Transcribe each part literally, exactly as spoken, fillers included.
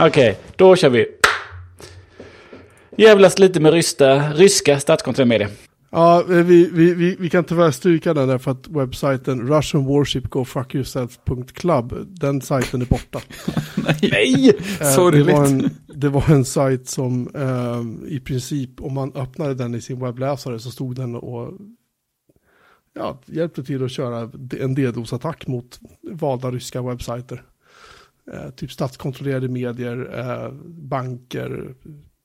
Okej, okay, då kör vi. Jävlas lite med rysta, ryska statskontrollmedier. Ja, vi, vi, vi, vi kan tyvärr stryka den där för att webbsajten Russian Warship Go Fuck Yourself punkt club, den sajten är borta. Nej, sorgligt. Eh, det, det var en sajt som eh, i princip, om man öppnade den i sin webbläsare så stod den och ja, hjälpte till att köra en DDoS-attack mot valda ryska webbsajter. Eh, typ statskontrollerade medier, eh, banker,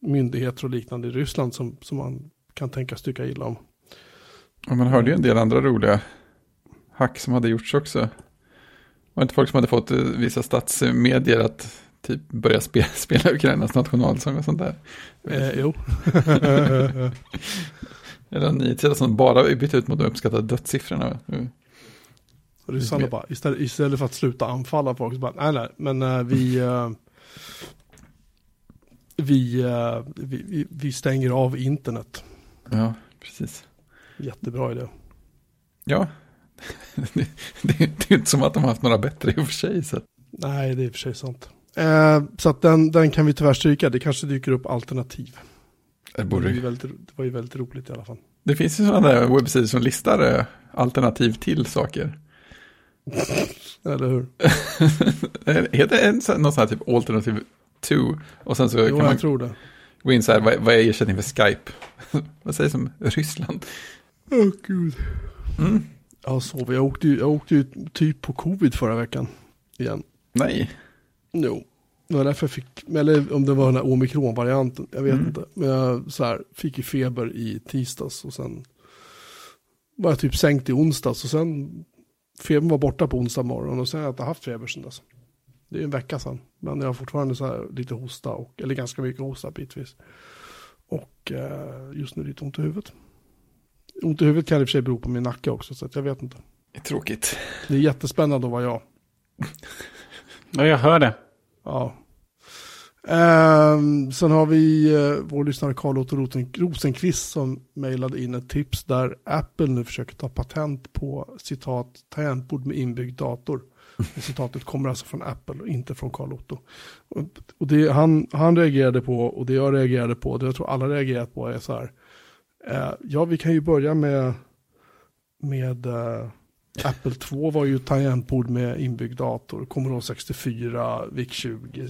myndigheter och liknande i Ryssland som, som man kan tänka stycka illa om. Ja, man hörde ju en del andra roliga hack som hade gjorts också. Det var inte folk som hade fått vissa statsmedier att typ börja spela, spela Ukrainas nationalsång och sånt där. Eh, jo. Eller en nyhetssida som bara bytt ut mot de uppskattade dödssiffrorna. Mm. Ryssarna bara, istället, istället för att sluta anfalla folk så bara, nej nej, men äh, vi... Äh, vi, äh, vi, vi, vi stänger av internet. Ja, precis. Jättebra idé. Ja, det, det, det är inte som att de har haft några bättre i och för sig. Så. Nej, det är i och för sig sant. Eh, så att den, den kan vi tyvärr stryka. Det kanske dyker upp alternativ. Det, borde... det, var väldigt, det var ju väldigt roligt i alla fall. Det finns ju sådana där webbsidor som listar alternativ till saker. Eller hur? Är det en, någon sån här typ alternativ to? Och sen så jo, kan jag man... tror det. Gå in så här, vad, vad är ersättning för Skype? Vad säger som Ryssland? Åh oh, gud. Mm. Ja, så jag åkte ju jag åkte ju typ på covid förra veckan igen. Nej. Jo. Det var därför jag fick, eller om det var den här omikronvarianten, jag vet mm. inte. Men jag så här, fick ju feber i tisdags och sen var jag typ sänkt i onsdags och sen febern var borta på onsdag morgon och sen har jag inte haft feber sedan dess. Det är en vecka sedan, men jag har fortfarande så här lite hosta, och, eller ganska mycket hosta bitvis. Och eh, just nu lite ont i huvudet. Ont i huvudet kan i och för sig bero på min nacke också, så att jag vet inte. Det är tråkigt. Det är jättespännande att vara jag. Ja, jag hör det. Ja. Ehm, sen har vi eh, vår lyssnare Carl Otto Rosenkvist som mejlade in ett tips där Apple nu försöker ta patent på citat tangentbord med inbyggd dator. Resultatet kommer alltså från Apple och inte från Carl Otto. Och, och det han, han reagerade på och det jag reagerade på, det jag tror alla reagerat på är så här. Eh, ja, vi kan ju börja med med eh, Apple två var ju tangentbord med inbyggd dator. Commodore sextiofyra, Vic tjugo,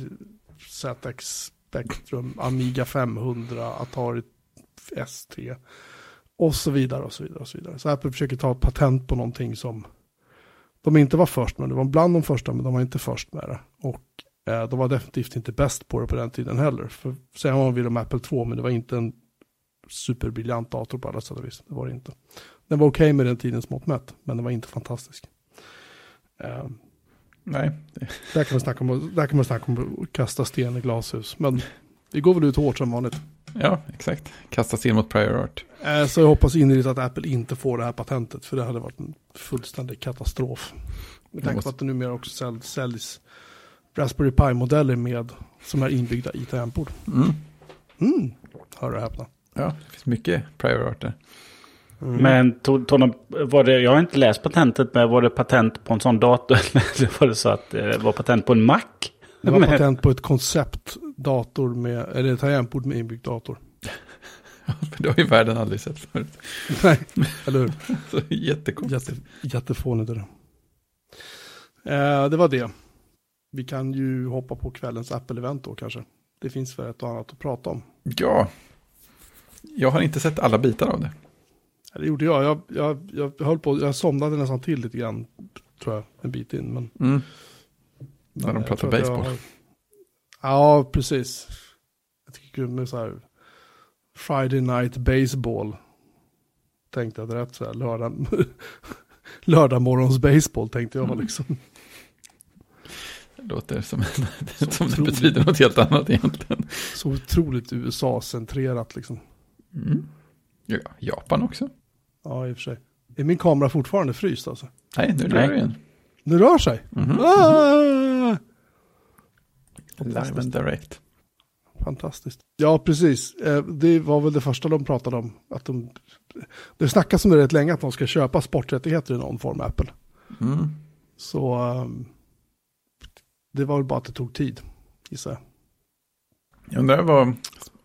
Z X Spectrum, Amiga femhundra, Atari S T och så vidare och så vidare och så vidare. Så Apple försöker ta patent på någonting som de inte var först med, det var bland de första, men de var inte först med det. Och eh, de var definitivt inte bäst på det på den tiden heller. För sen var vi om Apple två, men det var inte en superbriljant dator på alla sätt och vis. Det var det inte. Den var okej okay med den tidens mått mätt, men den var inte fantastisk. Eh, Nej. Där kan man snacka om, där kan man snacka om att kasta sten i glashus. Men det går väl ut hårt som vanligt. Ja, exakt. Kasta sten mot prior art. Eh, så jag hoppas innerligt att Apple inte får det här patentet, för det hade varit en fullständig katastrof. Med tanke på att det numera också säl- säljs Raspberry Pi-modeller med, som är inbyggda i tangentbord. Mm. Mm. Hör du häpna. Ja, det finns mycket prior art där. Mm. Men to, to, var det, jag har inte läst patentet, men var det patent på en sån dator? Eller var det så att det var patent på en Mac? Det var men... patent på ett koncept dator med, eller ett tangentbord med inbyggd dator. Det har ju världen aldrig sett förut. Nej, eller hur? Så jättekonstigt. Jätte, jättefånigt är det. Eh, det var det. Vi kan ju hoppa på kvällens Apple-event då kanske. Det finns väl ett och annat att prata om. Ja. Jag har inte sett alla bitar av det. Det gjorde jag. Jag, jag, jag höll på, jag somnade nästan till lite grann, tror jag, en bit in. Men, mm. När men, de pratar baseball. Jag, ja, precis. Jag tycker med så här Friday Night Baseball. Tänkte jag rätt så här. Lördag, lördag morgons baseball tänkte jag mm. liksom. Det låter som, en, som otroligt, det betyder något helt annat egentligen. Så otroligt U S A-centrerat liksom. Mm. Ja, Japan också. Ja, i och för sig. Är min kamera fortfarande fryst alltså? Nej, nu rör den. Nu rör sig? Mm-hmm. Ah! Live and direct. Fantastiskt. Ja, precis. Det var väl det första de pratade om. Att de, det snackas om det rätt länge att de ska köpa sporträttigheter i någon form, Apple. Mm. Så um, det var väl bara att det tog tid, gissar jag. Jag undrar vad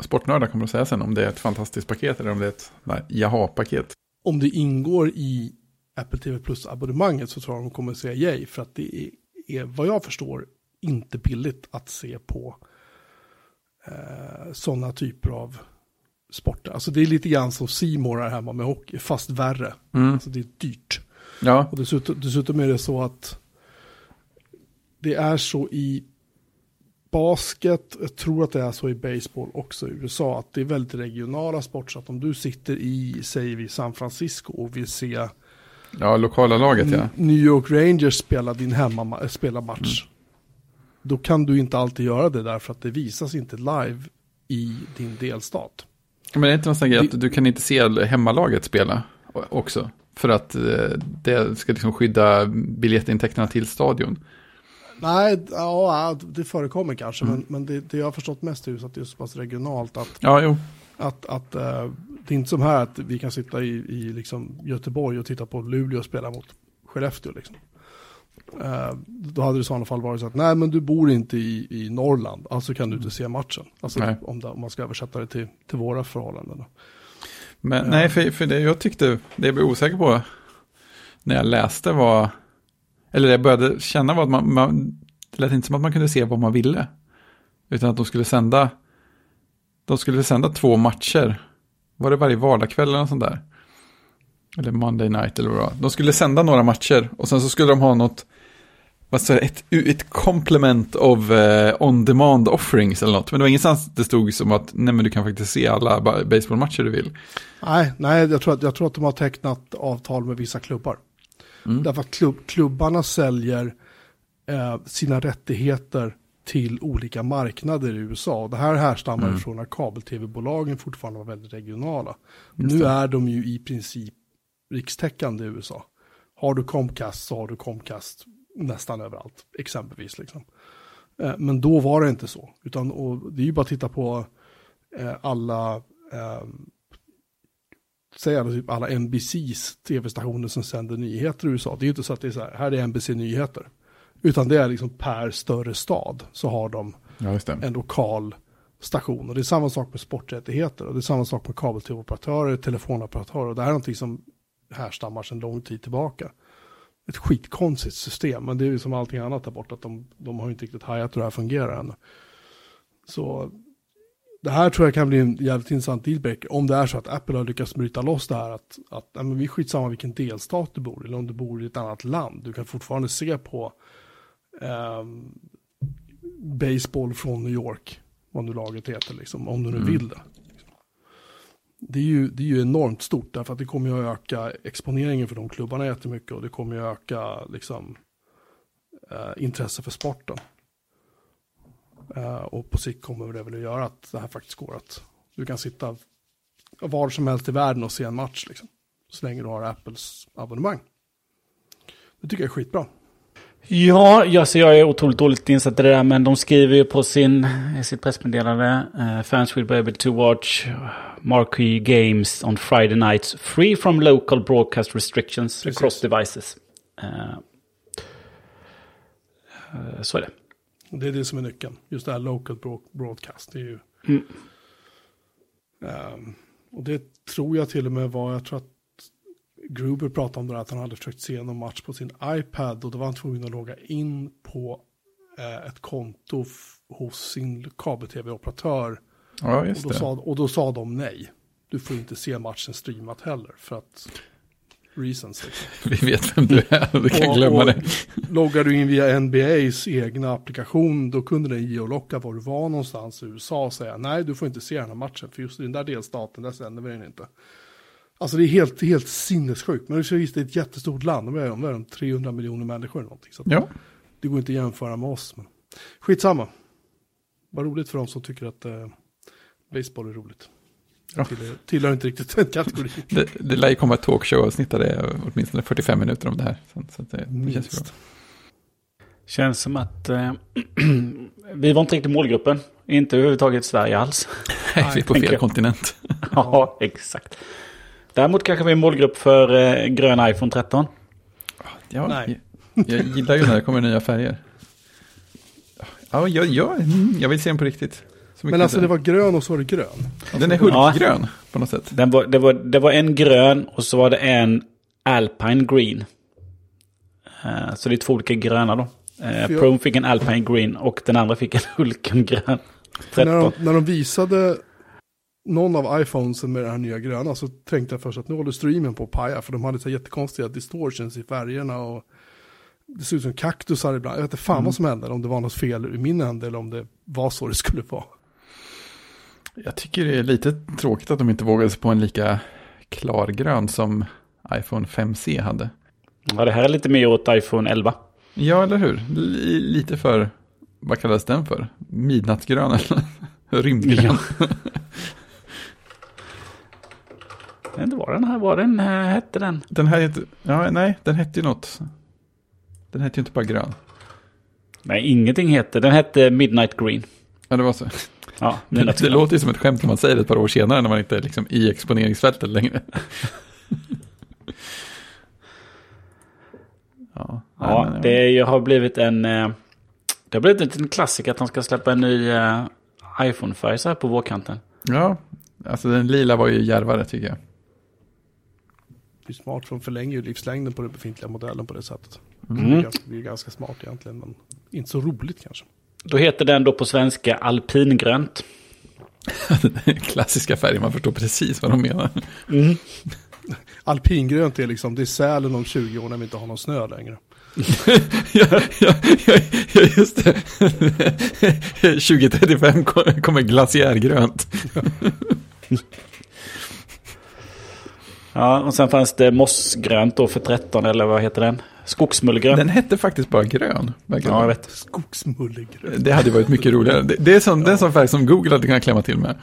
sportnördar kommer att säga sen, om det är ett fantastiskt paket eller om det är ett nej, jaha-paket. Om det ingår i Apple T V Plus-abonnemanget så tror jag de kommer att säga yay, för att det är vad jag förstår inte billigt att se på eh, sådana typer av sporter. Alltså det är lite grann som C More här hemma med hockey, fast värre. Mm. Alltså det är dyrt. Ja. Och dessutom, dessutom är det så att det är så i basket, jag tror att det är så i baseball också i U S A, att det är väldigt regionala sport, så att om du sitter i, säger vi, San Francisco och vill se ja, lokala laget, n- ja. New York Rangers spela din hemma, spela match, mm. då kan du inte alltid göra det därför att det visas inte live i din delstat. Men det är inte någon sån grej att du kan inte se hemmalaget spela också, för att det ska liksom skydda biljettintäkterna till stadion. Nej, ja, det förekommer kanske, mm. men, men det, det jag har förstått mest är just att det är så pass regionalt att, ja, jo. att, att äh, det är inte som här att vi kan sitta i, i liksom Göteborg och titta på Luleå och spela mot Skellefteå. Liksom. Äh, då hade det i sådana fall varit så att nej, men du bor inte i, i Norrland, alltså kan du inte se matchen. Alltså, om, det, om man ska översätta det till, till våra förhållanden. Men, äh, nej, för, för det jag tyckte, det jag blev osäker på när jag läste var... Eller jag började känna vad man, man... Det lät inte som att man kunde se vad man ville. Utan att de skulle sända... De skulle sända två matcher. Var det varje vardagkväll eller något sånt där? Eller Monday night eller vad. De skulle sända några matcher. Och sen så skulle de ha något... Vad sa jag? Ett, ett complement of uh, on-demand offerings eller något. Men det var ingenstans det stod som att... Nej, men du kan faktiskt se alla baseballmatcher du vill. Nej, nej jag, tror att, jag tror att de har tecknat avtal med vissa klubbar. Mm. Därför att klubb, klubbarna säljer eh, sina rättigheter till olika marknader i U S A. Det här härstammar mm. från att kabel-tv-bolagen fortfarande var väldigt regionala. Just nu det. Är de ju i princip rikstäckande i U S A. Har du Comcast så har du Comcast nästan överallt, exempelvis. Liksom. Eh, men då var det inte så. Utan, och det är ju bara att titta på eh, alla... Eh, säger typ alla N B C's tv-stationer som sänder nyheter i U S A. Det är ju inte så att det är så här, här är N B C-nyheter. Utan det är liksom per större stad så har de ja, en lokal station. Och det är samma sak med sporträttigheter. Och det är samma sak med kabel-tv-operatörer, telefonoperatörer. Och det här är någonting som härstammar sedan lång tid tillbaka. Ett skitkonstigt system. Men det är ju som liksom allting annat där borta. Att de, de har inte riktigt hajat hur det här fungerar än. Så... Det här tror jag kan bli en jävligt intressant dealbreaker om det är så att Apple har lyckats bryta loss det här att, att nej, men vi skitsamma vilken delstat du bor i, eller om du bor i ett annat land. Du kan fortfarande se på eh, baseball från New York, vad nu laget heter, liksom, om du nu vill det. Det är ju, det är ju enormt stort därför att det kommer ju att öka exponeringen för de klubbarna jättemycket och det kommer ju att öka liksom, eh, intresse för sporten. Uh, och på sikt kommer det väl att göra att det här faktiskt går att du kan sitta var som helst i världen och se en match liksom, så länge du har Apples abonnemang. Det tycker jag är skitbra. Ja, jag, så jag är otroligt dåligt insatt i det där, men de skriver ju på sin, sitt pressmeddelande uh, fans will be able to watch marquee games on Friday nights free from local broadcast restrictions. Precis. Across devices. Uh, uh, så är det. Det är det som är nyckeln. Just det här local broadcast. Det är ju... Mm. Um, och det tror jag till och med var... Jag tror att Gruber pratade om det här, att han hade försökt se någon match på sin iPad. Och då var han tvungen att logga in på eh, ett konto f- hos sin kabel-tv-operatör. Ja, just och, då sa, och då sa de nej. Du får inte se matchen streamat heller. För att... Reasons, liksom. Vi vet vem du är och du kan och, glömma och det. Loggar du in via N B A's egna applikation, då kunde den geolocka var du var någonstans i U S A och säga nej, du får inte se den här matchen för just i den där delstaten, där sänder vi den inte. Alltså det är helt, helt sinnessjukt, men det är ett jättestort land, de är om de trehundra miljoner människor eller någonting. Så ja. Det går inte att jämföra med oss. Men... Skitsamma. Vad roligt för dem som tycker att eh, baseball är roligt. Ja. Tillhör, tillhör inte riktigt den kategorin. Det, det lär ju komma ett talkshow-avsnitt där det är åtminstone fyrtiofem minuter om det här. Så, så att det, det känns bra. Känns som att äh, vi var inte riktigt målgruppen. Inte överhuvudtaget Sverige alls. Nej, vi är på fel kontinent. Ja, exakt. Däremot kanske vi är målgrupp för äh, gröna iPhone tretton. Ja, nej. Jag, jag gillar ju när det kommer nya färger. Ja, jag, jag, jag vill se den på riktigt. Men alltså det var grön och så var det grön. Alltså, den är hulkgrön ja, på något sätt. Den var, det, var, det var en grön och så var det en Alpine Green. Uh, så det är två olika gröna då. Uh, Pro fick en Alpine Green och den andra fick en hulkgrön. När de, när de visade någon av iPhonesen med det här nya gröna så tänkte jag först att nu håller streamen på att paja. För de hade så jättekonstiga distortions i färgerna och det ser ut som kaktusar ibland. Jag vet inte fan mm. vad som hände, om det var något fel i min hand eller om det var så det skulle vara. Jag tycker det är lite tråkigt att de inte vågade sig på en lika klargrön som iPhone fem C hade. Ja, det här är lite mer åt iPhone elva. Ja, eller hur? L- lite för, vad kallas den för? Midnattsgrön eller rymdgrön? Ja. Det var den här, var den här, hette den? Den här hette, ja nej, den hette ju något. Den hette ju inte bara grön. Nej, ingenting hette, den hette Midnight Green. Ja, det var så. Ja, det det låter ju som ett skämt när man säger det ett par år senare när man inte är liksom i exponeringsfältet längre. ja, nej, ja men, det jag har blivit en det har blivit en klassiker att de ska släppa en ny uh, iPhone-färg så här på vårkanten. Ja, alltså den lila var ju djärvare tycker jag. Det är smart för de förlänger ju livslängden på den befintliga modellen på det sättet. Mm. Det, är ganska, det är ganska smart egentligen, men inte så roligt kanske. Då heter den då på svenska alpingrönt. Klassiska färger, man förstår precis vad de menar. Mm. Alpingrönt är liksom, det är Sälen om tjugo år när vi inte har någon snö längre. ja, ja, ja, just det. tjugo trettiofem kommer glaciärgrönt. Ja, och sen fanns det mossgrönt då för tretton, eller vad heter den? Skogsmullgrön. Den hette faktiskt bara grön. Verkligen. Ja, jag vet. Skogsmullgrön. Det hade varit mycket roligare. Det, det är som, ja. Den som färg som Google hade kunnat klämma till med.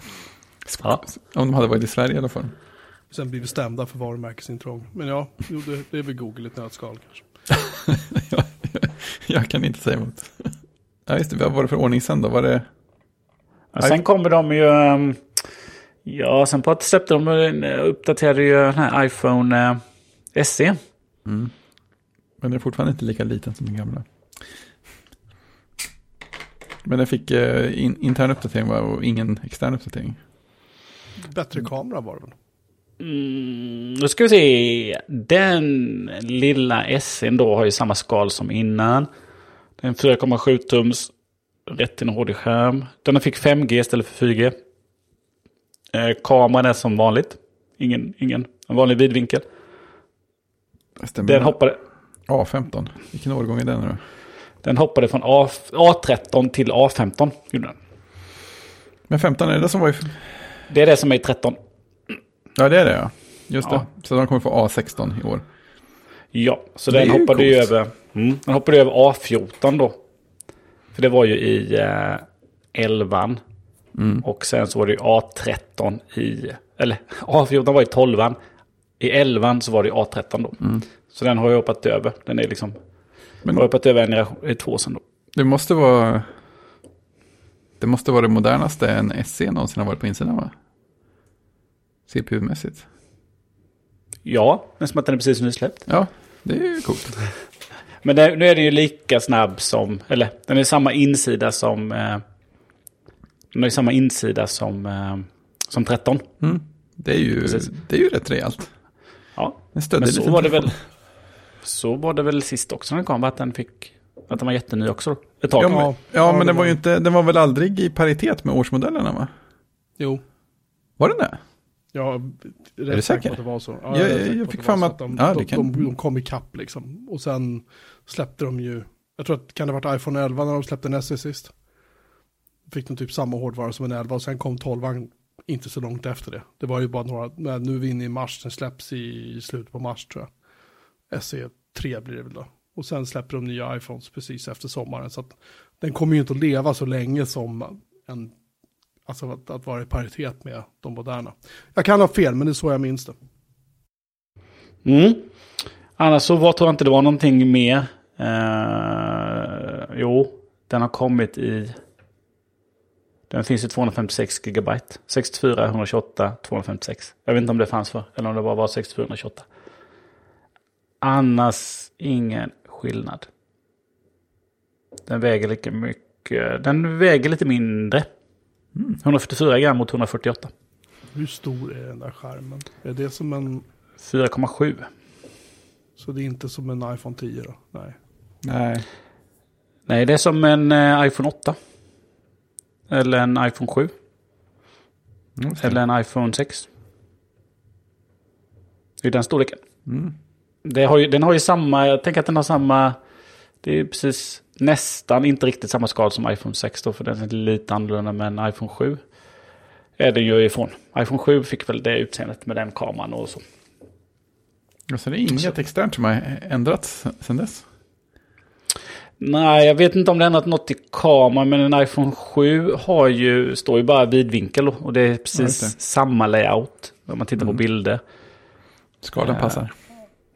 Sk- ja. Om de hade varit i Sverige i alla fall. Sen blir vi stämda för varumärkesintrång. Men ja, jo, det, det är väl Google ett nötskal kanske. jag, jag, jag kan inte säga emot. Ja, just det. Vad var det för ordning sen då? Var det... ja, sen kommer de ju... Um... Ja, sen på att släppte de uppdaterade ju den här iPhone S E. Mm. Men den är fortfarande inte lika liten som den gamla. Men den fick in, intern uppdatering och ingen extern uppdatering. Bättre kamera var den. Mm, då ska vi se. Den lilla S E då har ju samma skal som innan. Den fyra komma sju tums retina H D-skärm. Den fick fem G istället för fyra G. Kameran är som vanligt. Ingen, ingen. En vanlig vidvinkel. Stämmer. Den hoppade... A femton. Vilken årgång är den nu? Den hoppade från A, A tretton till A femton. Gjorde den. Men femton är det, det som var i... Det är det som är i tretton. Ja, det är det, ja. Just ja. Det. Så de kommer få A sexton i år. Ja, så den hoppade ju över... Mm, den hoppade över A fjorton då. För det var ju i eh, elvan. Mm. Och sen så var det ju A tretton i... Eller A fjorton var i tolvan. I elvan så var det A tretton då. Mm. Så den har ju hoppat över. Den är liksom... Men, har hoppat över en generation i två sen då. Det måste vara... Det måste vara det modernaste en S E någonsin har varit på insidan, va? C P U-mässigt. Ja, men som att den är precis nysläppt. Ja, det är ju coolt. Men det, nu är den ju lika snabb som... Eller, den är samma insida som... Eh, Den har ju samma insida som, eh, som tretton. Mm. Det, är ju, det är ju rätt rejält. Ja, men så var, det väl, så var det väl sist också när den kom. Att den, fick, att den var jätteny också. Ett tag. Ja, men, ja, ja, men den var ju inte, den var väl aldrig i paritet med årsmodellerna, va? Jo. Var den där? Ja, rätt är du säker? Att det var så. Ja, jag, jag, jag, jag fick fram att... De, ja, de, kan... de, de kom i kapp liksom. Och sen släppte de ju... Jag tror att kan det ha varit iPhone elva när de släppte en S E sist? Fick de typ samma hårdvara som en elva och sen kom tolvan inte så långt efter det. Det var ju bara några, men nu är vi inne i mars, den släpps i slutet på mars tror jag. S E tre blir det väl då. Och sen släpper de nya iPhones precis efter sommaren så att den kommer ju inte att leva så länge som en, alltså att, att vara i paritet med de moderna. Jag kan ha fel, men det är så jag minns det. Mm. Annars så var, tror jag inte det var någonting mer. Eh, jo, den har kommit i... Den finns ju tvåhundrafemtiosex gigabyte. sextiofyra, etthundratjugoåtta, tvåhundrafemtiosex. Jag vet inte om det fanns för. Eller om det bara var sextiofyra, etthundratjugoåtta. Annars ingen skillnad. Den väger lika mycket. Den väger lite mindre. Mm. hundrafyrtiofyra gram mot hundrafyrtioåtta. Hur stor är den där skärmen? Är det som en... fyra komma sju. Så det är inte som en iPhone tio då? Nej. Nej. Nej, det är som en iPhone åtta. Eller en iPhone sju. Mm. Eller en iPhone sex. Det är den storleken. Mm. Det har ju, den har ju samma... Jag tänker att den har samma... Det är precis nästan inte riktigt samma skal som iPhone sex då, för den är lite annorlunda, men iPhone sju är det ju ifrån. iPhone sju fick väl det utseendet med den kameran och så. Alltså det är inget externt som har ändrats sedan dess? Nej, jag vet inte om det har ändrat något i kameran, men en iPhone sju har ju, står ju bara vidvinkel och det är precis ja, det. Samma layout när man tittar mm. på bilder. Skalan passar.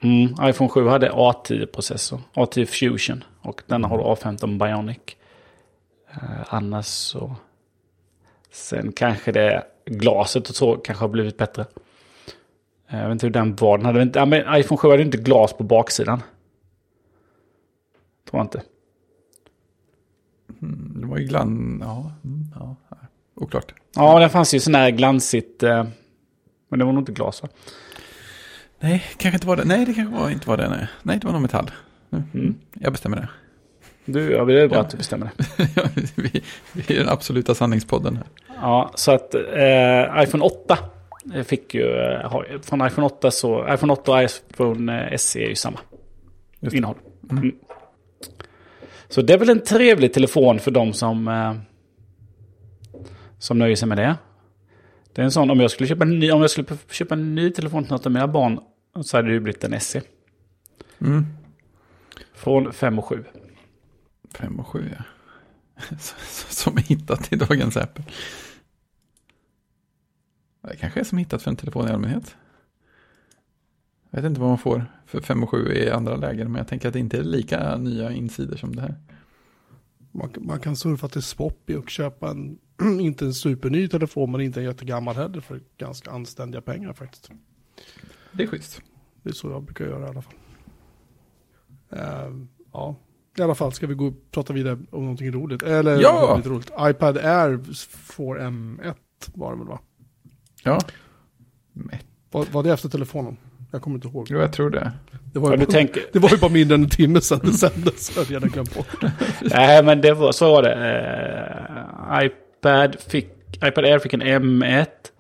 Mm, iPhone sju hade A tio-processor, A tio Fusion, och denna har A femton Bionic. Eh, annars så... Sen kanske det glaset och så kanske har blivit bättre. Eh, jag vet inte hur den var. Den hade inte, ja, men iPhone sju hade inte glas på baksidan. Tror jag inte. Mm, det var ju glans... Ja, ja, oklart. Ja, det fanns ju sån här glansigt... Eh, men det var nog inte glas, va? Nej, kanske inte var det. Nej, det kanske var inte var det. Nej, nej det var nog metall. Mm. Mm. Jag bestämmer det. Du, ja, det är bra ja. Att du bestämmer det. vi, vi är den absoluta sanningspodden här. Ja, så att eh, iPhone åtta fick ju eh, från iPhone åtta så iPhone åtta och iPhone S E är ju samma innehåll. Mm. Mm. Så det är väl en trevlig telefon för de som eh, som nöjer sig med det. Det är en sån, om jag skulle köpa en ny, om jag skulle köpa en ny telefon till något av mina barn så hade det ju blivit en S E. Mm. Från fem och sju. fem och sju, ja. Som är hittat i dagens Apple. Det kanske är som hittat för en telefon i allmänhet. Jag vet inte vad man får för fem och sju i andra lägen, men jag tänker att det inte är lika nya insidor som det här. Man, man kan surfa till Swappy och köpa en inte en superny telefon, men inte en jättegammal heller för ganska anständiga pengar faktiskt. Det är schysst. Det är så jag brukar göra i alla fall. Uh, ja, i alla fall ska vi gå och prata vidare om någonting roligt. Eller ja! Lite roligt. iPad Air får M ett var det väl, va? Ja. Var, var det efter telefonen? Jag kommer inte ihåg. Jo, jag tror det. Det var, ju, bara, tänker... det var ju bara mindre än en timme sedan det sändes. Jag hade gärna glömt bort. Nej, men det var, så var det. Uh, iPad iPad, fick, iPad Air fick en M ett,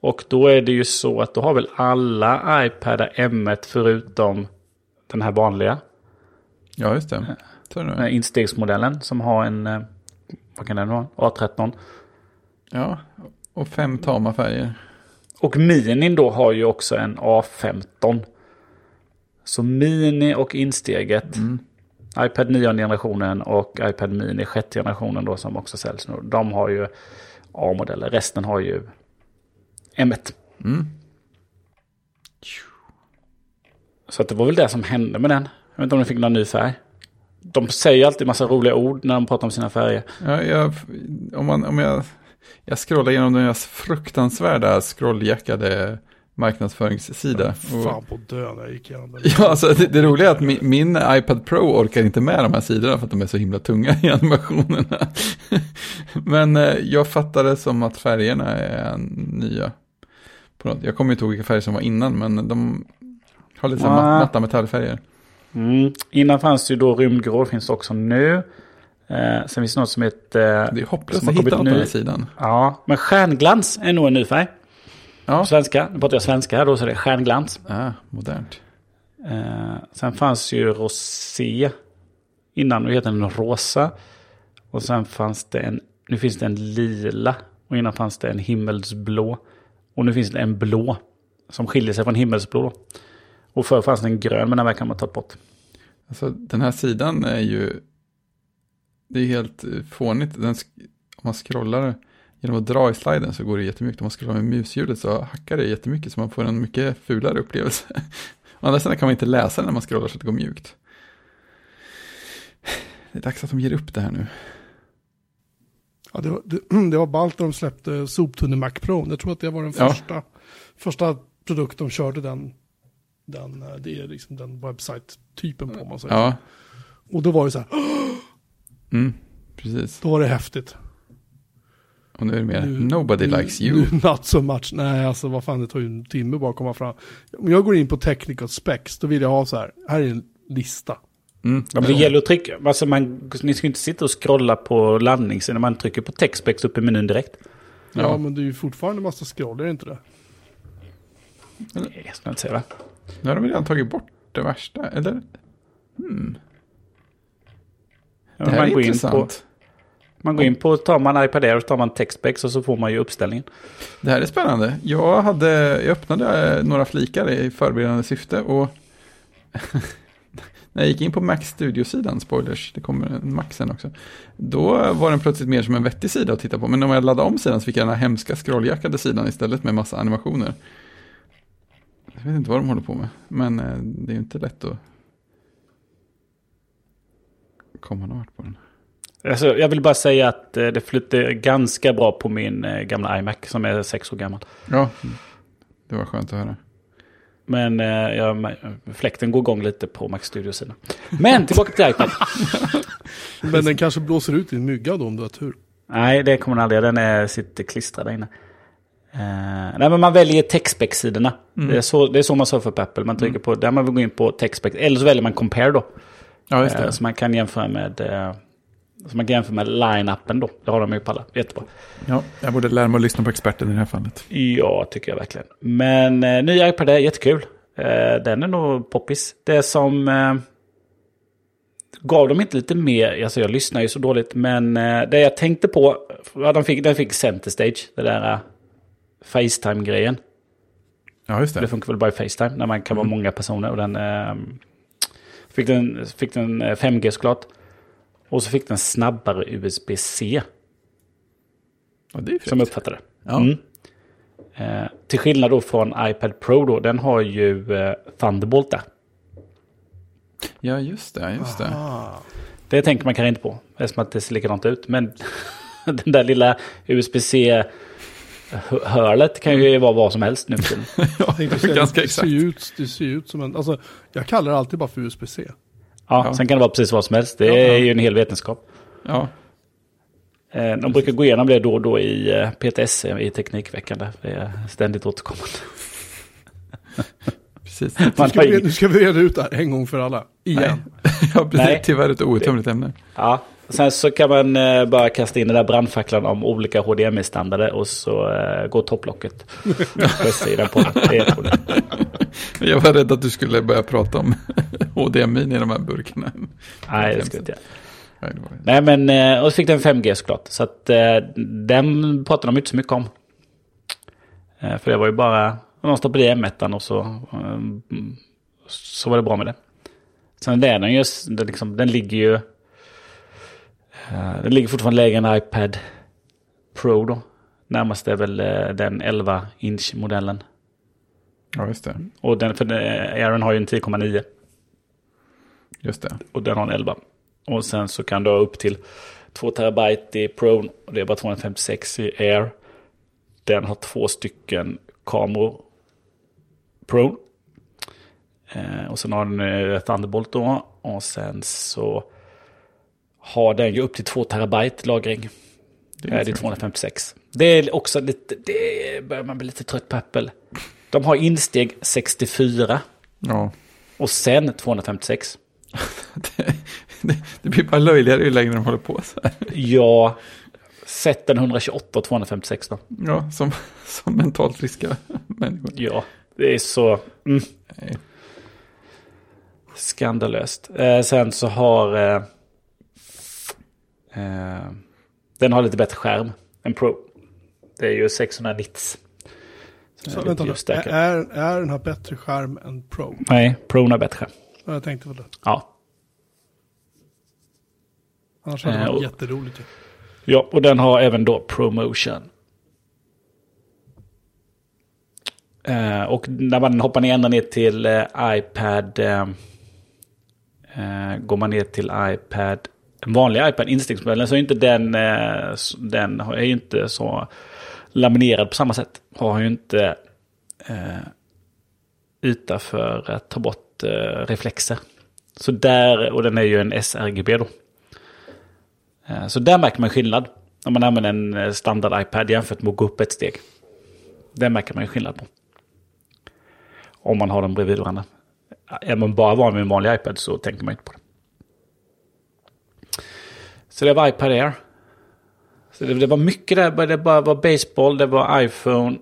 och då är det ju så att då har väl alla iPadar M ett förutom den här vanliga. Ja, just det. det. Instegsmodellen som har en, vad kan den vara? A tretton. Ja, och fem tama färger. Och Minin då har ju också en A femton. Så Mini och insteget... Mm. iPad nionde generationen och iPad Mini sjätte generationen då, som också säljs nu. De har ju A-modeller. Resten har ju M ett. Mm. Så att det var väl det som hände med den. Jag vet inte om de fick någon ny färg. De säger alltid massa roliga ord när de pratar om sina färger. Ja, jag, om man, om jag, jag scrollar igenom den här fruktansvärda scrolljackade... marknadsföringssida. Fan på döden, jag gick igenom det. Ja, alltså, det, det roliga är att min, min iPad Pro orkar inte med de här sidorna för att de är så himla tunga i animationerna. Men eh, jag fattade som att färgerna är nya. På något. Jag kommer inte ihåg vilka färger som var innan, men de har lite ja. mat, matta metallfärger. Mm. Innan fanns ju då rymdgrå, finns det också nu. Eh, sen finns det något som heter... Eh, det är hopplöst att hitta ny... på den sidan. Ja, men stjärnglans är nog en ny färg. Ja. Svenska, nu pratar jag svenska här då, så det är stjärnglans. Ah, modernt. Eh, sen fanns ju rosé innan, nu heter den rosa. Och sen fanns det en, nu finns det en lila. Och innan fanns det en himmelsblå. Och nu finns det en blå som skiljer sig från himmelsblå. Och förr fanns det en grön, men den verkar man ha tagit bort. Alltså den här sidan är ju, det är helt fånigt. Den, om man scrollar genom att dra i sliden så går det jättemycket. Om man scrollar med mushjulet så hackar det jättemycket, så man får en mycket fulare upplevelse. Å andra sidan kan man inte läsa när man scrollar så att det går mjukt. Det är dags att de ger upp det här nu. Ja, det var, det, det var ballt när de släppte soptunnel Mac Pro. Jag tror att det var den första, ja. första produkt de körde den, den, det är liksom den webbsite-typen på, man säger. Ja. Och då var det så här. Mm, precis. Då var det häftigt. Och nu är det mer nu, nobody nu, likes you. Not so much. Nej, alltså vad fan, det tar ju en timme bara att komma fram. Om jag går in på technical specs, då vill jag ha så här. Här är en lista. Mm. Ja, men det gäller att trycka. Alltså man, ni ska inte sitta och scrolla på landningssidan. Man trycker på tech specs upp i menyn direkt. Ja, ja, men det är ju fortfarande en massa scroll, är det inte det? Nej, jag ska inte säga det. Nu har de redan tagit bort det värsta, eller? Hmm. Ja, det här är intressant. Man går in på, tar man iPad Air och tar man textbacks och så får man ju uppställningen. Det här är spännande. Jag, hade, jag öppnade några flikar i förberedande syfte och när jag gick in på Mac Studio-sidan, spoilers, det kommer en Mac sen också, då var den plötsligt mer som en vettig sida att titta på. Men när jag laddade om sidan så fick jag den här hemska scrolljackade sidan istället med massa animationer. Jag vet inte vad de håller på med, men det är ju inte lätt att komma något på den. Alltså, jag vill bara säga att eh, det flyter ganska bra på min eh, gamla iMac som är sex år gammal. Ja, det var skönt att höra. Men eh, jag, fläkten går igång lite på Mac Studio-sidan. Men tillbaka till iPad. Men den kanske blåser ut i en mygga då om du har tur. Nej, det kommer den aldrig. Den är, sitter klistrad där inne. Uh, nej, men man väljer textback-sidorna. Mm. Det är så, det är så man surfar på Apple. Man trycker mm. på där man vill gå in på textback. Eller så väljer man compare då. Ja, just det. Uh, så man kan jämföra med... Uh, Så man kan jämföra med line-upen då. Det har de ju på alla. Jättebra. Ja, jag borde lära mig att lyssna på experten i det här fallet. Ja, tycker jag verkligen. Men eh, nya iPad är jättekul. Eh, den är nog poppis. Det som... Eh, gav de inte lite mer... Alltså jag lyssnar ju så dåligt. Men eh, det jag tänkte på... Ja, de fick, den fick center stage. Det där eh, FaceTime-grejen. Ja, just det. Det funkar väl bara i FaceTime. När man kan vara mm. många personer. Och den... Eh, fick den, fick den eh, fem G såklart. Och så fick den snabbare U S B C. Ja, det är som uppfattade det. Ja. Mm. Eh, till skillnad då från iPad Pro då, den har ju eh, Thunderbolt där. Ja, just det, just det. Det tänker man kanske inte på, eftersom att det ser likadant ut. Men den där lilla U S B C-hörlet kan ju vara vad som helst nu. Ja, det, det, ganska det, ser ut, det ser ut som en... Alltså, jag kallar det alltid bara för U S B C. Ja, ja, sen kan det vara precis vad som helst. Det ja, ja. är ju en hel vetenskap. Ja. De precis. brukar gå igenom det då och då i P T S i Teknikveckan. Där det är ständigt återkommande. Precis. Man ska vi, nu ska vi reda ut det här en gång för alla. Igen. Ja, precis. Tyvärr ett outtömligt ämne. Ja, sen så kan man bara kasta in den där brandfacklan om olika H D M I-standarder och så går topplocket. på det är det. Jag var rädd att du skulle börja prata om H D M I i de här burkarna. Nej, det skulle inte jag. Nej, men, och så fick den fem G såklart. Så att den pratade de inte så mycket om. För det var ju bara, de stoppade i M ett och så, så var det bra med det. Sen är den just, den, liksom, den ligger ju, den ligger fortfarande lägre än iPad Pro då. Närmast är väl den elva inch-modellen. Ja, just det. Och den, för Aaron har ju en tio komma nio. Just det. Och den har en elva. Och sen så kan du ha upp till två terabyte i Pro. Och det är bara tvåhundrafemtiosex i Air. Den har två stycken kameror Pro. Eh, och sen har den ett Thunderbolt då. Och sen så har den ju upp till två terabyte lagring. Det är, eh, det är tvåhundrafemtiosex. Det är också lite... Det börjar man bli lite trött på Apple. De har insteg sextiofyra. Ja. Och sen tvåhundrafemtiosex. det, det, det blir bara löjligare ju längre de håller på så här. Ja. Sätt den etthundratjugoåtta och tvåhundrafemtiosex då. Ja, som, som mentalt friska människor. Ja, det är så... Mm. Skandalöst. Eh, sen så har... Eh, eh, den har lite bättre skärm än Pro. Det är ju sexhundranitts. Så, vänta, är, är den här bättre skärm än Pro? Nej, Pro har bättre skärm. Ja, jag tänkte på det. Ja. Annars hade det varit jätteroligt. Ja, och den har även då ProMotion. Eh, och när man hoppar ner, ner till eh, iPad eh, eh, går man ner till iPad, en vanlig iPad instegsmodellen, så är inte den eh, den är inte så laminerad på samma sätt. Har ju inte eh, yta för att ta bort eh, reflexer. Så där, och den är ju en sRGB då. Eh, så där märker man skillnad. om man använder en standard iPad jämfört med att gå upp ett steg. Den märker man ju skillnad på. Om man har dem bredvid varandra. Är man bara van med en vanlig iPad så tänker man inte på det. Så det var iPad Air. Så det, det var mycket där. Det bara var baseball, det var iPhone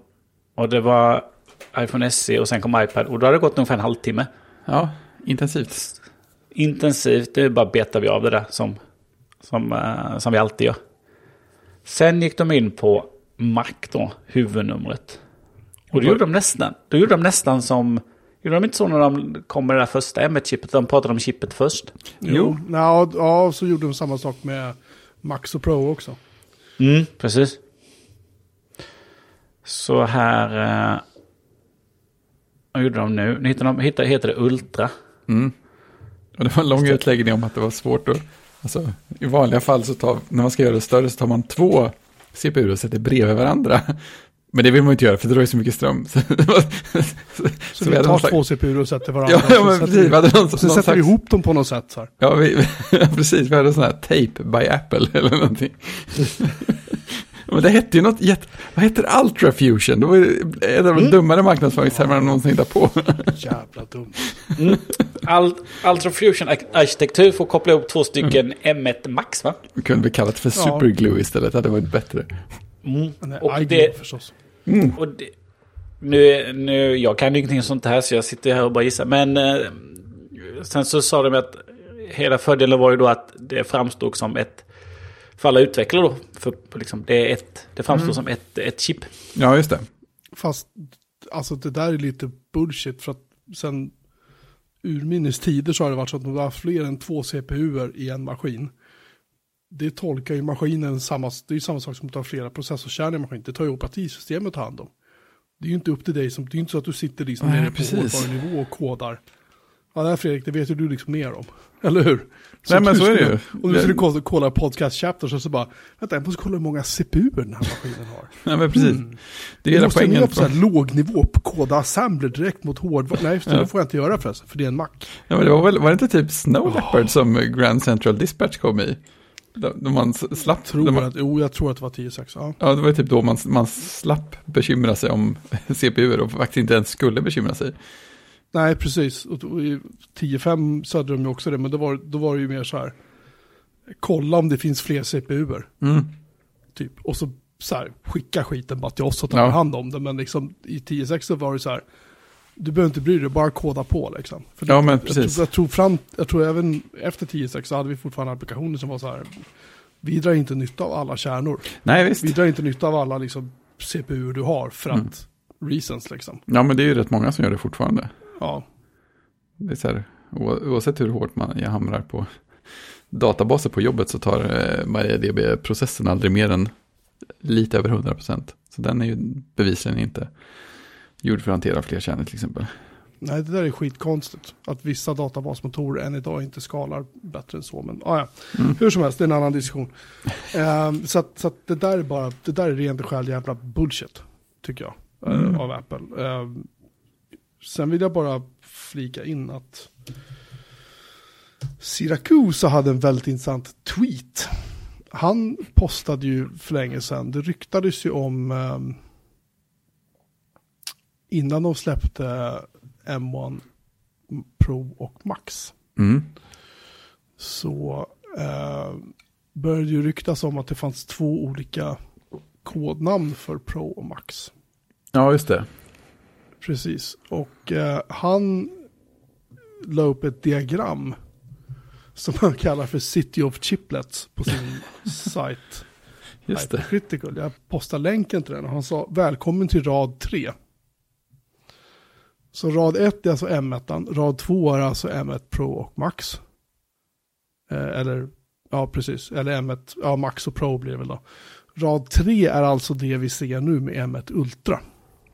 och det var iPhone S E och sen kom iPad. Och då har det gått ungefär en halvtimme. Ja, intensivt. Intensivt, det bara betar vi av det där som, som, som vi alltid gör. Sen gick de in på Mac då, huvudnumret. Och då gjorde de nästan, då gjorde de nästan som... Gjorde de inte så när de kom med det där första M ett-chippet? De pratade om chippet först. Jo, jo. Nå, ja, så gjorde de samma sak med Max och Pro också. Mm, precis. Så här... Eh, vad gjorde de nu? Nu hittar de, hittar, heter det Ultra. Mm. Och det var en lång utläggning om att det var svårt att... Alltså, i vanliga fall så tar... När man ska göra det större så tar man två C P U och sätter bredvid varandra. Men det vill man inte göra för det drar ju så mycket ström. Så, så, så vi, vi tar två C P U och sätter varandra. Ja, ja, men så precis. Sätter vi, någon, så någon sätter slags... vi ihop dem på något sätt. Så här. Ja, vi, precis. Vi hade sån här tape by Apple eller någonting. Men det hette ju något jätt... Vad heter Ultra Fusion? Det var ju en av de mm. dummare marknadsföringstermerna man någonsin hittar på. Jävla dum. Mm. Alt, Ultra Fusion-arkitektur får koppla ihop två stycken mm. M ett Max, va? Vi kunde väl kalla det för Superglue istället. Det hade varit bättre. Mm. Och det... förstås. Mm. Och det, nu, nu, jag kan ju ingenting sånt här så jag sitter här och bara gissar. Men eh, sen så sa de att hela fördelen var ju då att det framstod som ett, för alla utvecklare då, för, liksom, det, är ett, det framstod mm. som ett, ett chip. Ja, just det. Fast alltså, det där är lite bullshit för att sen urminnes tider så har det varit så att det var fler än två C P U:er i en maskin. Det tolkar ju maskinen samma, det är ju samma sak som att ta flera processorkärnor i maskinen. Det tar ju operativsystemet att ta hand om. Det är ju inte upp till dig, som, det är ju inte så att du sitter liksom nere på hårdvarunivå och kodar. Ja, det här Fredrik, det vet ju du liksom mer om. Eller hur? Så nej, men så skulle, är det ju. Och nu skulle du kolla podcast chapters och så bara, vänta, jag måste kolla hur många C P U den här maskinen har. Nej, men precis. Mm. Det är hela poängen. Du måste ju på låg nivå på koda assembler direkt mot hårdvaror. Nej, ja. Det får jag inte göra förresten, för det är en Mac. Ja, men det var väl, var det inte typ Snow Leopard oh. som Grand Central Dispatch kom i? Då man slapp, tror då man, att, jo, jag tror att det var tio sex. Ja. Ja, det var typ då man, man slapp bekymra sig om C P U och faktiskt inte ens skulle bekymra sig. Nej, precis. Och tio fem så hade de ju också det, men då var, då var det ju mer så här, kolla om det finns fler C P U:er. Mm. Typ. Och så, så här, skicka skiten bara till oss och ta ja. hand om det. Men liksom, i tio sex så var det så här, du behöver inte bry dig, bara koda på liksom. För ja, det, men precis. Jag tror, jag, tror fram, jag tror även efter tio sex så hade vi fortfarande applikationer som var så här, vi drar inte nytta av alla kärnor. Nej, visst. Vi drar inte nytta av alla liksom, C P U du har för mm. att reasons liksom. Ja, men det är ju rätt många som gör det fortfarande. Ja. Det är så här, oavsett hur hårt man jag hamrar på databaser på jobbet så tar eh, MariaDB-processen aldrig mer än lite över hundra procent. Så den är ju bevisligen inte... gjord för att hantera fler kärnor till exempel. Nej, det där är skitkonstigt. Att vissa databasmotorer än idag inte skalar bättre än så. Men ah, ja. mm. Hur som helst, det är en annan diskussion. um, så att, så att det där är bara, det där är rent och skäl jävla bullshit, tycker jag, mm. uh, av Apple. Um, sen vill jag bara flika in att Siracusa hade en väldigt intressant tweet. Han postade ju för länge sedan, det ryktades ju om... Um, innan de släppte M ett Pro och Max mm. så eh, började ju ryktas om att det fanns två olika kodnamn för Pro och Max. Ja, just det. Precis. Och eh, han la upp ett diagram som han kallar för City of Chiplets på sin sajt. Just det. Critical. Jag postar länken till den och han sa välkommen till rad tre. Så rad ett är alltså M ett, rad två är alltså M ett Pro och Max. Eh, eller, ja precis, eller M ett, ja Max och Pro blir det väl då. Rad tre är alltså det vi ser nu med M ett Ultra.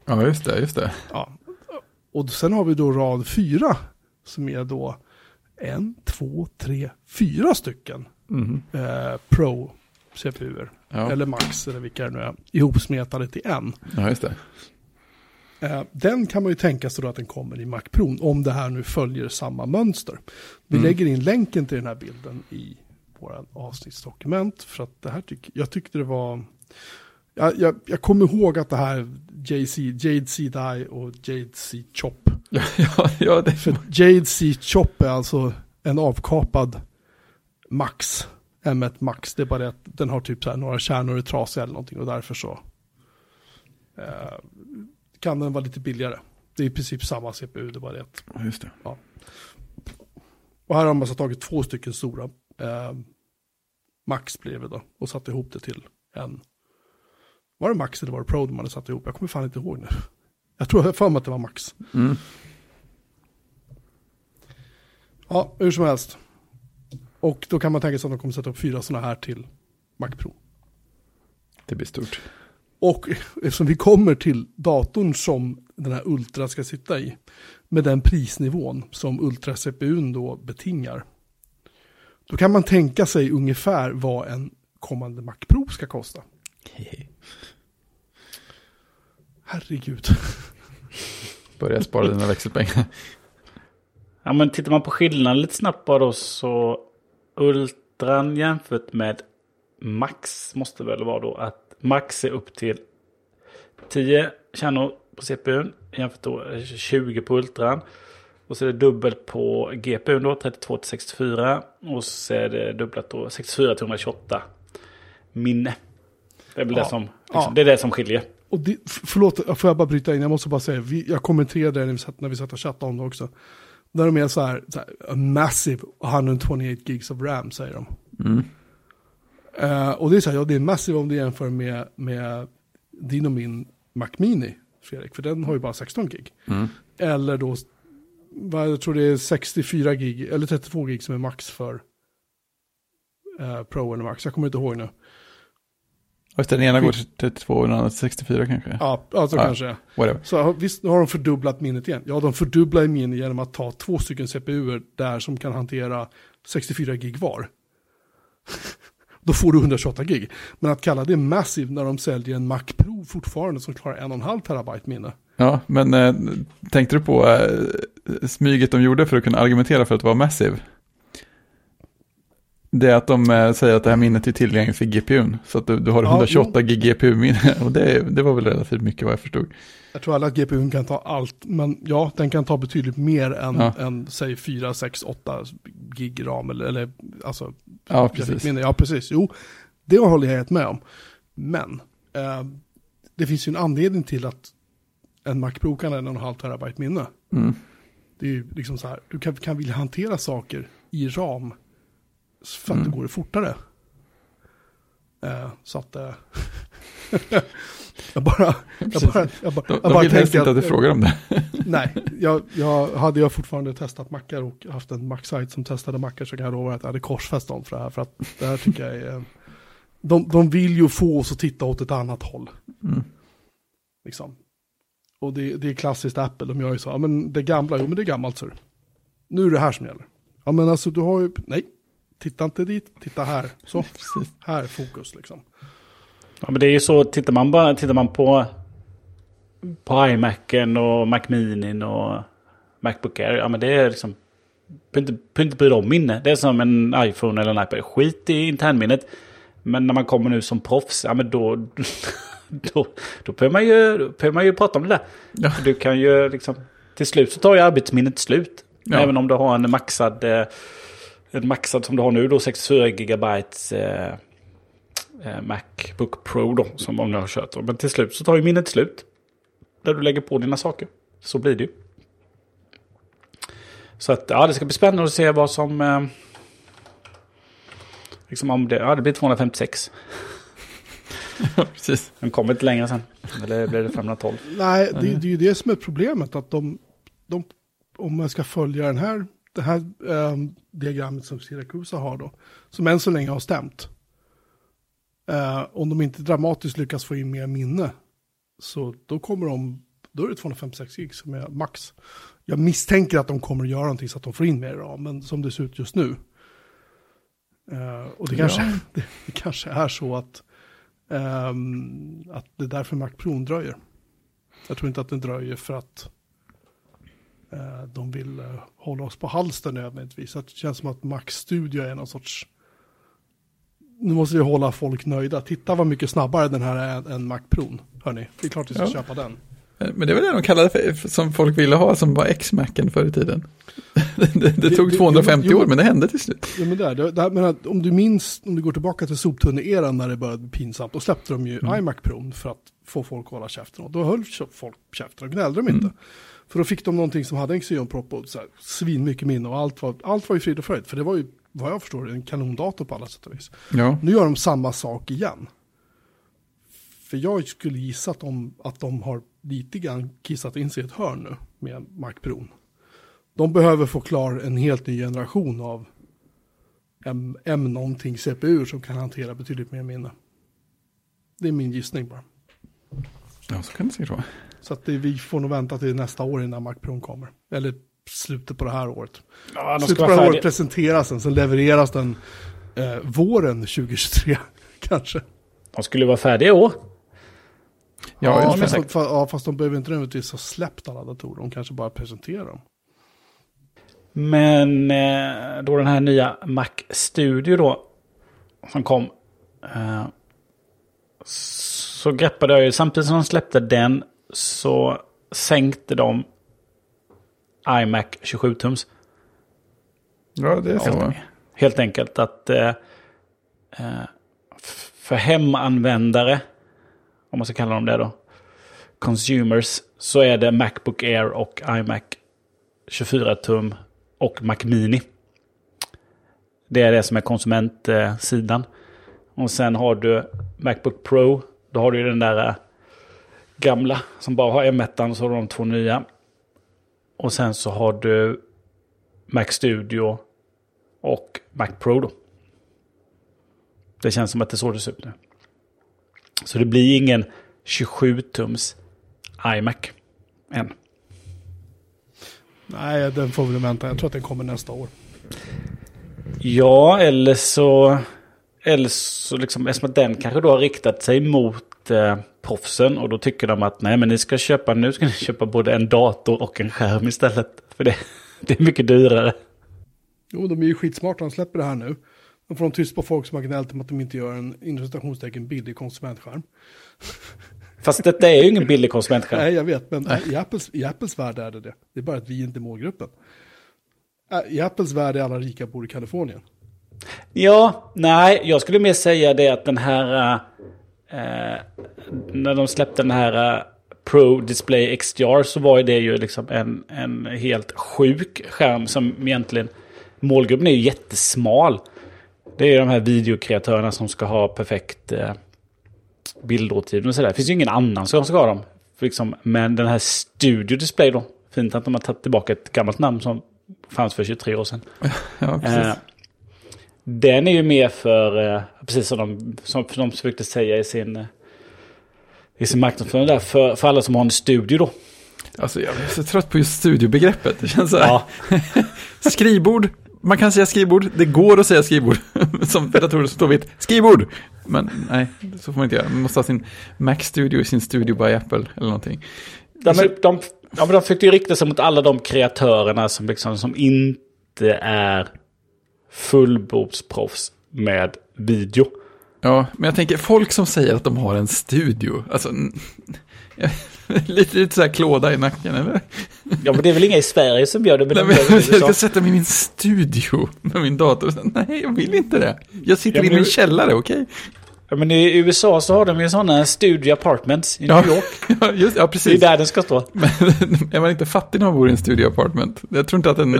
Ja, just det, just det. Ja. Och sen har vi då rad fyra som är då en, två, tre, fyra stycken mm. eh, Pro C P U:er. Ja. Eller Max, eller vilka det nu är, ihopsmetade till en. Ja, just det. Den kan man ju tänka sig då att den kommer i Mac Pro om det här nu följer samma mönster. Vi mm. lägger in länken till den här bilden i våra avsnittsdokument, för att det här tyck, jag tyckte det var... Jag, jag, jag kommer ihåg att det här J C, Jade C. Dye och Jade C. Chop. Ja, ja, det... För Jade C. Chop är alltså en avkapad Max, M ett Max. Det är bara att den har typ så här några kärnor i trasiga eller någonting, och därför så eh, kan den vara lite billigare. Det är i princip samma C P U, det är bara att... Ja, just det. Ja. Och här har man så tagit två stycken stora eh, Max blev det då, och satt ihop det till en... Var det Max eller var det Pro de hade satt ihop? Jag kommer fan inte ihåg nu. Jag tror jag fan att det var Max. Mm. Ja, hur som helst. Och då kan man tänka sig att de kommer sätta upp fyra sådana här till Mac Pro. Det blir stort. Och eftersom vi kommer till datorn som den här Ultra ska sitta i, med den prisnivån som Ultra-C P U:n då betingar, då kan man tänka sig ungefär vad en kommande Mac Pro ska kosta. Hehehe. Herregud. Börja spara dina växelpengar. Ja, men tittar man på skillnaden lite snabbt då, så Ultran jämfört med Max måste väl vara då att Max är upp till tio kärnor på C P U:n jämfört då tjugo på Ultran. Och så är det dubbelt på G P U:n då, trettiotvå till sextiofyra. Och så är det dubblat då, sextiofyra till etthundratjugoåtta minne. Det, blir ja, det, som, liksom, ja. det är det som skiljer. Och det, förlåt, får jag bara bryta in? Jag måste bara säga, vi, jag kommenterade det när vi satt, när vi satt och chattade om det också. När de är så här, så här massive etthundratjugoåtta gigs of RAM, säger de. Mm. Uh, och det är så här, ja, det är massive om du jämför med, med din och min Mac Mini, Fredrik. För den har ju bara sexton gig. Mm. Eller då, jag tror det är sextiofyra gig, eller trettiotvå gig som är max för uh, Pro eller Max. Jag kommer inte ihåg nu. Och den ena går till trettiotvå och den andra till sextiofyra kanske. Ja, alltså ja, kanske. Whatever. Så visst, nu har de fördubblat minnet igen. Ja, de fördubblar minnet genom att ta två stycken C P U:er där som kan hantera sextiofyra gig var. Då får du etthundratjugoåtta gig. Men att kalla det massive när de säljer en Mac Pro fortfarande som klarar en och en halv terabyte minne. Ja, men eh, tänkte du på eh, smyget de gjorde för att kunna argumentera för att det var massive? Det är att de säger att det här minnet är tillgängligt för G P U:n. Så att du, du har etthundratjugoåtta ja, gig G P U-minne. Och det, det var väl relativt mycket vad jag förstod. Jag tror alla att G P U:n kan ta allt. Men ja, den kan ta betydligt mer än, ja. än säg fyra, sex, åtta gig ram. Eller, eller alltså... Ja, precis. Minne. Ja, precis. Jo, det håller jag helt med om. Men eh, det finns ju en anledning till att en Mac Pro kan ha en och en halv terabyte minne. Mm. Det är ju liksom så här. Du kan, kan vilja hantera saker i ram för att mm. det går fortare. Eh, så att eh, jag bara jag bara jag bara, de, jag bara de tänkte inte att det frågar om det. Nej, jag, jag hade jag fortfarande testat mackar och haft en Mac-site som testade mackar, så kan jag lova att jag hade korsfäst dem för det här, för att det här tycker jag är de de vill ju få oss att titta åt ett annat håll. Mm. Liksom. Och det, det är klassiskt Apple, de gör ju så. Ja, men det gamla, jo men det är gammalt så. Nu är det här som gäller. Ja men alltså du har ju nej titta inte dit, titta här. Så, här fokus liksom. Ja, men det är ju så, tittar man, bara, tittar man på på iMacen och Mac Mini och MacBook Air, ja men det är liksom inte, inte bryr om minne. Det är som en iPhone eller en iPad. Skit i internminnet. Men när man kommer nu som proffs, ja men då då, då behöver man ju, då behöver man ju prata om det där. Ja. Du kan ju liksom, till slut så tar ju arbetsminnet slut. Ja. Även om du har en maxad en maxad som du har nu då, sextiofyra gigabyte eh, MacBook Pro då, som om du har kört. Men till slut så tar ju minnet slut där du lägger på dina saker. Så blir det ju. Så att ja, det ska bli spännande att se vad som eh, liksom om det, ja det blir tvåhundrafemtiosex. Ja, precis. Den kommer inte längre sen. Eller blir det femhundratolv? Nej, det, det är ju det som är problemet, att de, de om man ska följa den här det här eh, diagrammet som Siracusa har då, som än så länge har stämt. Eh, om de inte dramatiskt lyckas få in mer minne, så då kommer de, då är det tvåhundrafemtiosex gig som är max. Jag misstänker att de kommer att göra någonting så att de får in mer då, men som det ser ut just nu. Eh, och det, ja. kanske, det, det kanske är så att, eh, att det är därför Mac Pro dröjer. Jag tror inte att den dröjer för att de vill hålla oss på halsen nödvändigtvis. Det känns som att Mac Studio är någon sorts nu måste vi hålla folk nöjda. Titta vad mycket snabbare den här är än Mac Pro. Hörrni, det är klart vi ska ja. köpa den. Men det var det de kallade för, som folk ville ha, som var X-Macen förr i tiden. Det, det, det tog tvåhundrafemtio jo, år, men det hände till slut. Ja, men där, det, det här, men om du minns, om du går tillbaka till soptunne-eran när det började pinsamt, då släppte de ju mm. iMac Pro för att få folk att hålla käften. Och då höll folk käften och gnällde de inte. Mm. För då fick de någonting som hade en Xeon-propp och så här, svin mycket minne och allt var, allt var ju frid och fröjd. För det var ju, vad jag förstår, en kanondator på alla sätt och vis. Ja. Nu gör de samma sak igen. För jag skulle gissa att de, att de har lite grann kissat in sig ett hörn nu med Mac Pro. De behöver få klar en helt ny generation av M, M någonting C P U som kan hantera betydligt mer minne. Det är min gissning bara. Ja, så kan det säkert vara. Så att det, vi får nog vänta till nästa år innan Mac Pro kommer. Eller slutet på det här året. Ja, de slutet på det här året presenteras den, sen levereras den eh, våren tjugohundratjugotre kanske. De skulle vara färdiga i år. Ja, ja, fast, fast, ja, fast de behöver inte nödvändigtvis ha släppt alla datorer. De kanske bara presenterar dem. Men då den här nya Mac Studio då, som kom, så greppade jag ju, samtidigt som de släppte den så sänkte de iMac tjugosju tums. Ja, det är så. Helt, helt enkelt att för hemanvändare, om man ska kalla dem det då, consumers, så är det MacBook Air och iMac tjugofyra tum och Mac Mini. Det är det som är konsumentsidan. Och sen har du MacBook Pro, då har du ju den där gamla som bara har M ett, och så har de två nya. Och sen så har du Mac Studio och Mac Pro då. Det känns som att det så det ser ut nu. Så det blir ingen tjugosju tums iMac än. Nej, den får vi vänta. Jag tror att den kommer nästa år. Ja, eller så... Eller så liksom... Eftersom den kanske då har riktat sig mot eh, proffsen. Och då tycker de att nej, men ni ska köpa... Nu ska ni köpa både en dator och en skärm istället. För det, det är mycket dyrare. Jo, de är ju skitsmarta. De släpper det här nu. De får de tyst på folk som har gnällt om att de inte gör en illustrationstecken billig konsumentskärm. Fast detta är ju ingen billig konsumentskärm. Nej, jag vet, men i Apples, i Apples värld är det det. Det är bara att vi inte är målgruppen. I Apples värld är alla rika bor i Kalifornien. Ja, nej, jag skulle mer säga det att den här... Eh, när de släppte den här eh, Pro Display X D R så var det ju liksom en, en helt sjuk skärm som egentligen... Målgruppen är ju jättesmal. Det är ju de här videokreatörerna som ska ha perfekt... Eh, bildårtiden och sådär. Det finns ju ingen annan som ska ha dem. Liksom. Men den här Studio Display då. Fint att de har tagit tillbaka ett gammalt namn som fanns för tjugotre år sedan. Ja, eh, den är ju mer för, eh, precis som de, som de försökte säga i sin, i sin marknadsföring där, för, för alla som har en studio då. Alltså jag är så trött på just studiobegreppet. Det känns så här. Ja. Skrivbord. Man kan säga skrivbord. Det går att säga skrivbord. Som datorer står vid skrivbord. Men nej, så får man inte göra. Man måste ha sin Mac Studio i sin Studio by Apple eller någonting. De, de, de, ja, men de fick ju rikta sig mot alla de kreatörerna som, liksom, som inte är fullbordsproffs med video. Ja, men jag tänker folk som säger att de har en studio. Alltså... Lite, lite så här klåda i nacken, eller? Ja, men det är väl inga i Sverige som gör det. Men nej, men, jag ska sätta mig i min studio med min dator. Så, nej, jag vill inte det. Jag sitter ja, i min du... källare, okej? Okay? Ja, men i U S A så har de ju sådana studio apartments i New York. Ja, just, ja, precis. Det är där den ska stå. Men är man inte fattig när man bor i en studio apartment? Jag tror inte att en...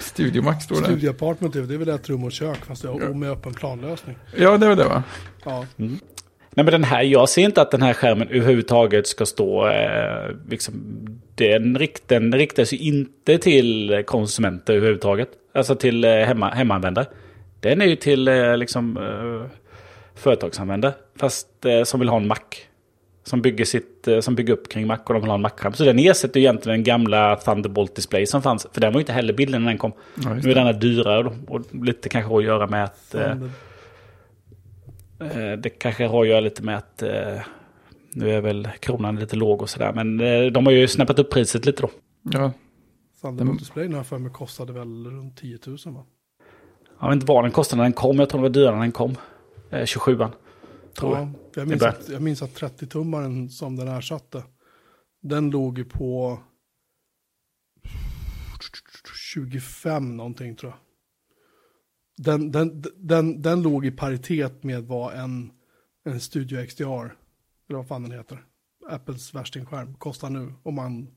Studio Max står där. Studio apartment, det är väl ett rum och kök, fast det är med öppen planlösning. Ja, det var det, va? Ja. Mm. Nej, men den här, jag ser inte att den här skärmen överhuvudtaget ska stå... Eh, liksom, den, rikt, den riktar sig inte till konsumenter överhuvudtaget. Alltså till eh, hemma, hemanvändare. Den är ju till eh, liksom, eh, företagsanvändare. Fast eh, som vill ha en Mac. Som bygger, sitt, eh, som bygger upp kring Mac och de vill ha en Mac-skärm. Så den ersätter ju egentligen den gamla Thunderbolt Display som fanns. För den var ju inte heller bilden när den kom. Ja, nu är den här dyrare och, och lite kanske har att göra med att... Eh, Det kanske har att göra lite med att eh, nu är väl kronan lite låg och sådär. Men eh, de har ju snäppat upp priset lite då. Ja. Thunderbolt Displayen här för mig kostade väl runt tio tusen, va? Jag vet inte vad den kostade när den kom. Jag tror den var dyrare när den kom. Eh, tjugosjuan. Tror ja, jag. Jag, minns att, jag minns att trettio-tummaren som den ersatte. Den låg ju på tjugofem någonting tror jag. Den, den, den, den låg i paritet med vad en, en Studio X D R, eller vad fan den heter, Apples värstingskärm, kostar nu om man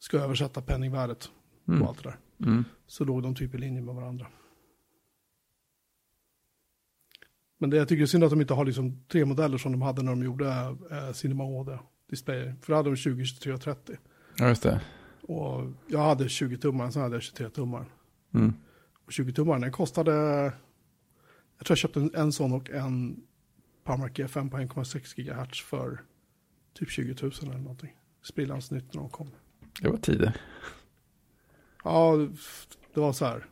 ska översätta penningvärdet och mm. allt det där. Mm. Så låg de typ i linje med varandra. Men det, jag tycker synd att de inte har liksom tre modeller som de hade när de gjorde eh, Cinema H D-displayer. För då hade de tjugo, tjugotre och trettio. Ja, just det. Och jag hade tjugo tummar, så hade jag tjugotre tummar. Mm. Och tjugo tummar, den kostade... Jag tror jag köpte en, en sån och en Palmark G fem på en komma sex gigahertz för typ tjugo tusen eller någonting. Sprillans nytt när de kom. Det var tider. Ja, det var så här.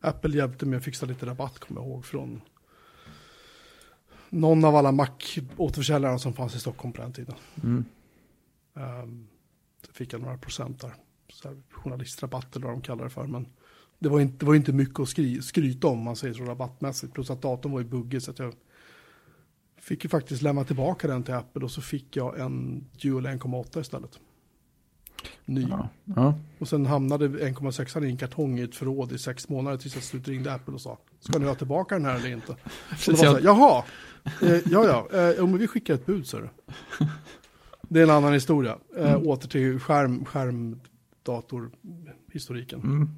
Apple hjälpte mig att fixa lite rabatt, kommer jag ihåg, från någon av alla Mac-återförsäljare som fanns i Stockholm på den tiden. Mm. Um, så fick jag några procent där. Så här, journalistrabatt eller vad de kallar det för, men det var inte, det var inte mycket att skry, skryta om, man säger så, rabattmässigt. Plus att datorn var i buggy, så att jag fick ju faktiskt lämna tillbaka den till Apple, och så fick jag en Dual en komma åtta istället. Ny. Ja, ja. Och sen hamnade en komma sex i en kartong i ett förråd i sex månader tills jag slut ringde Apple och sa, ska ni ha tillbaka den här eller inte? Och då var så här, jaha, eh, ja, ja, eh, men vi skickar ett bud, så är det. Det är en annan historia. Eh, mm. Åter till skärm, skärmdatorhistoriken. Mm.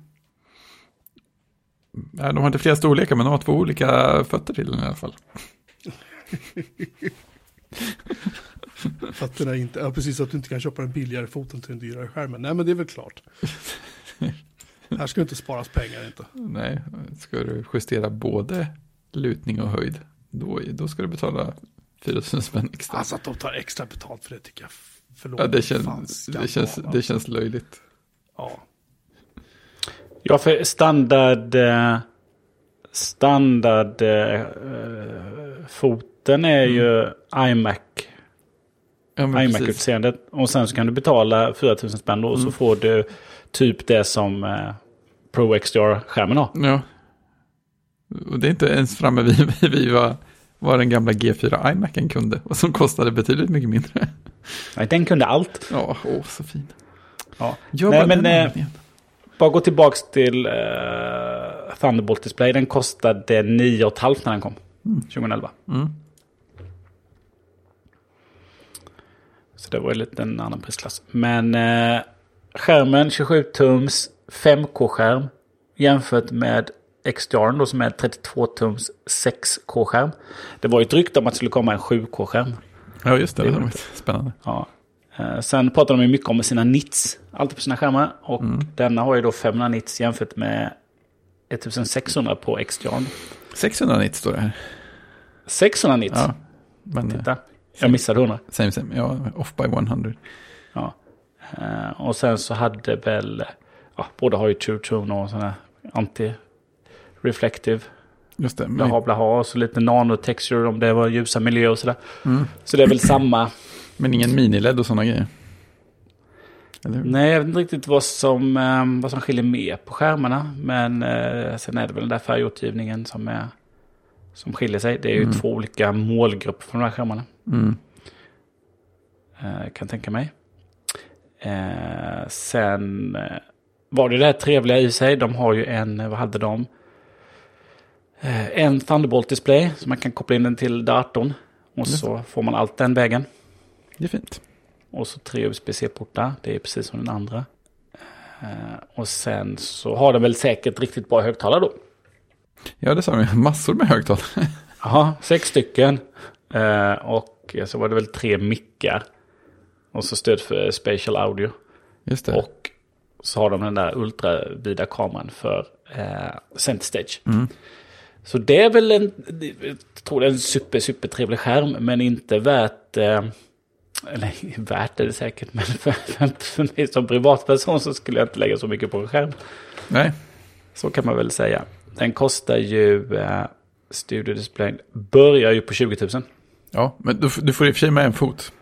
De har inte flera storlekar, men de har två olika fötter till den i alla fall. Fötterna inte, ja, precis, att du inte kan köpa en billigare foten till en dyrare skärmen. Nej, men det är väl klart. Här ska inte sparas pengar inte. Nej, ska du justera både lutning och höjd, då, då ska du betala fyra tusen spänn extra. Alltså att de tar extra betalt för det tycker jag, förlåt. Ja, det, kän, det, det, känns, det känns löjligt. Ja. Ja, för standard standard eh, foten är mm. ju iMac. Ja, iMac-utseendet. Och sen så kan du betala fyra tusen spänn då, och mm. så får du typ det som eh, Pro X D R-skärmen har. Ja. Och det är inte ens framme vid, vid vad, vad den gamla G fyra iMacen kunde, och som kostade betydligt mycket mindre. Nej, den kunde allt. Ja, åh, så fin. Ja. Nej, men eh, bara gå tillbaka till eh, Thunderbolt Display. Den kostade nio och ett halvt när den kom, mm. tjugoelva. Mm. Så det var ju lite en annan prisklass. Men eh, skärmen tjugosju tums fem K-skärm jämfört med X D R som är trettiotvå tums sex K-skärm. Det var ju ett rykte om att det skulle komma en sju K-skärm. Ja, just det. Det var lite spännande. Ja. Eh, sen pratar de ju mycket om sina nits. Alltid på sina skärmar. Och mm. denna har ju då femhundra nits jämfört med ettusensexhundra på X D R. sexhundra nits står det här. sexhundra nits? Ja, men... Titta. Jag missade hundra. Same, same. Ja, off by hundra. Ja. Eh, och sen så hade väl... Ja, båda har ju True Tone och sådana anti-reflective. Just det. Blaha, blaha. Och så lite nanotexture om det var ljusa miljöer och sådär. Mm. Så det är väl samma... Men ingen mini-led och sådana grejer? Eller? Nej, jag vet inte riktigt vad som, eh, vad som skiljer med på skärmarna. Men eh, sen är det väl den där färgåtergivningen som är... som skiljer sig. Det är ju mm. två olika målgrupper från de här skärmarna. Mm. Eh, kan tänka mig. Eh, sen var det det här trevliga i sig. De har ju en, vad hade de? Eh, en Thunderbolt-display som man kan koppla in den till datorn. Och yes. så får man allt den vägen. Det är fint. Och så tre U S B C-portar. Det är precis som den andra. Eh, och sen så har den väl säkert riktigt bra högtalare då. Ja, det sa de. Massor med högtalare. Jaha, sex stycken. Eh, och så var det väl tre mickar. Och så stöd för spatial audio. Just det. Och så har de den där ultravida kameran för eh, center stage. Mm. Så det är väl en, jag tror det är en super, super trevlig skärm. Men inte värt, eh, eller värt är det säkert. Men för, för mig som privatperson så skulle jag inte lägga så mycket på en skärm. Nej. Så kan man väl säga. Den kostar ju eh, Studio Display börjar ju på tjugo tusen. Ja, men du, du får i och för sig med en fot.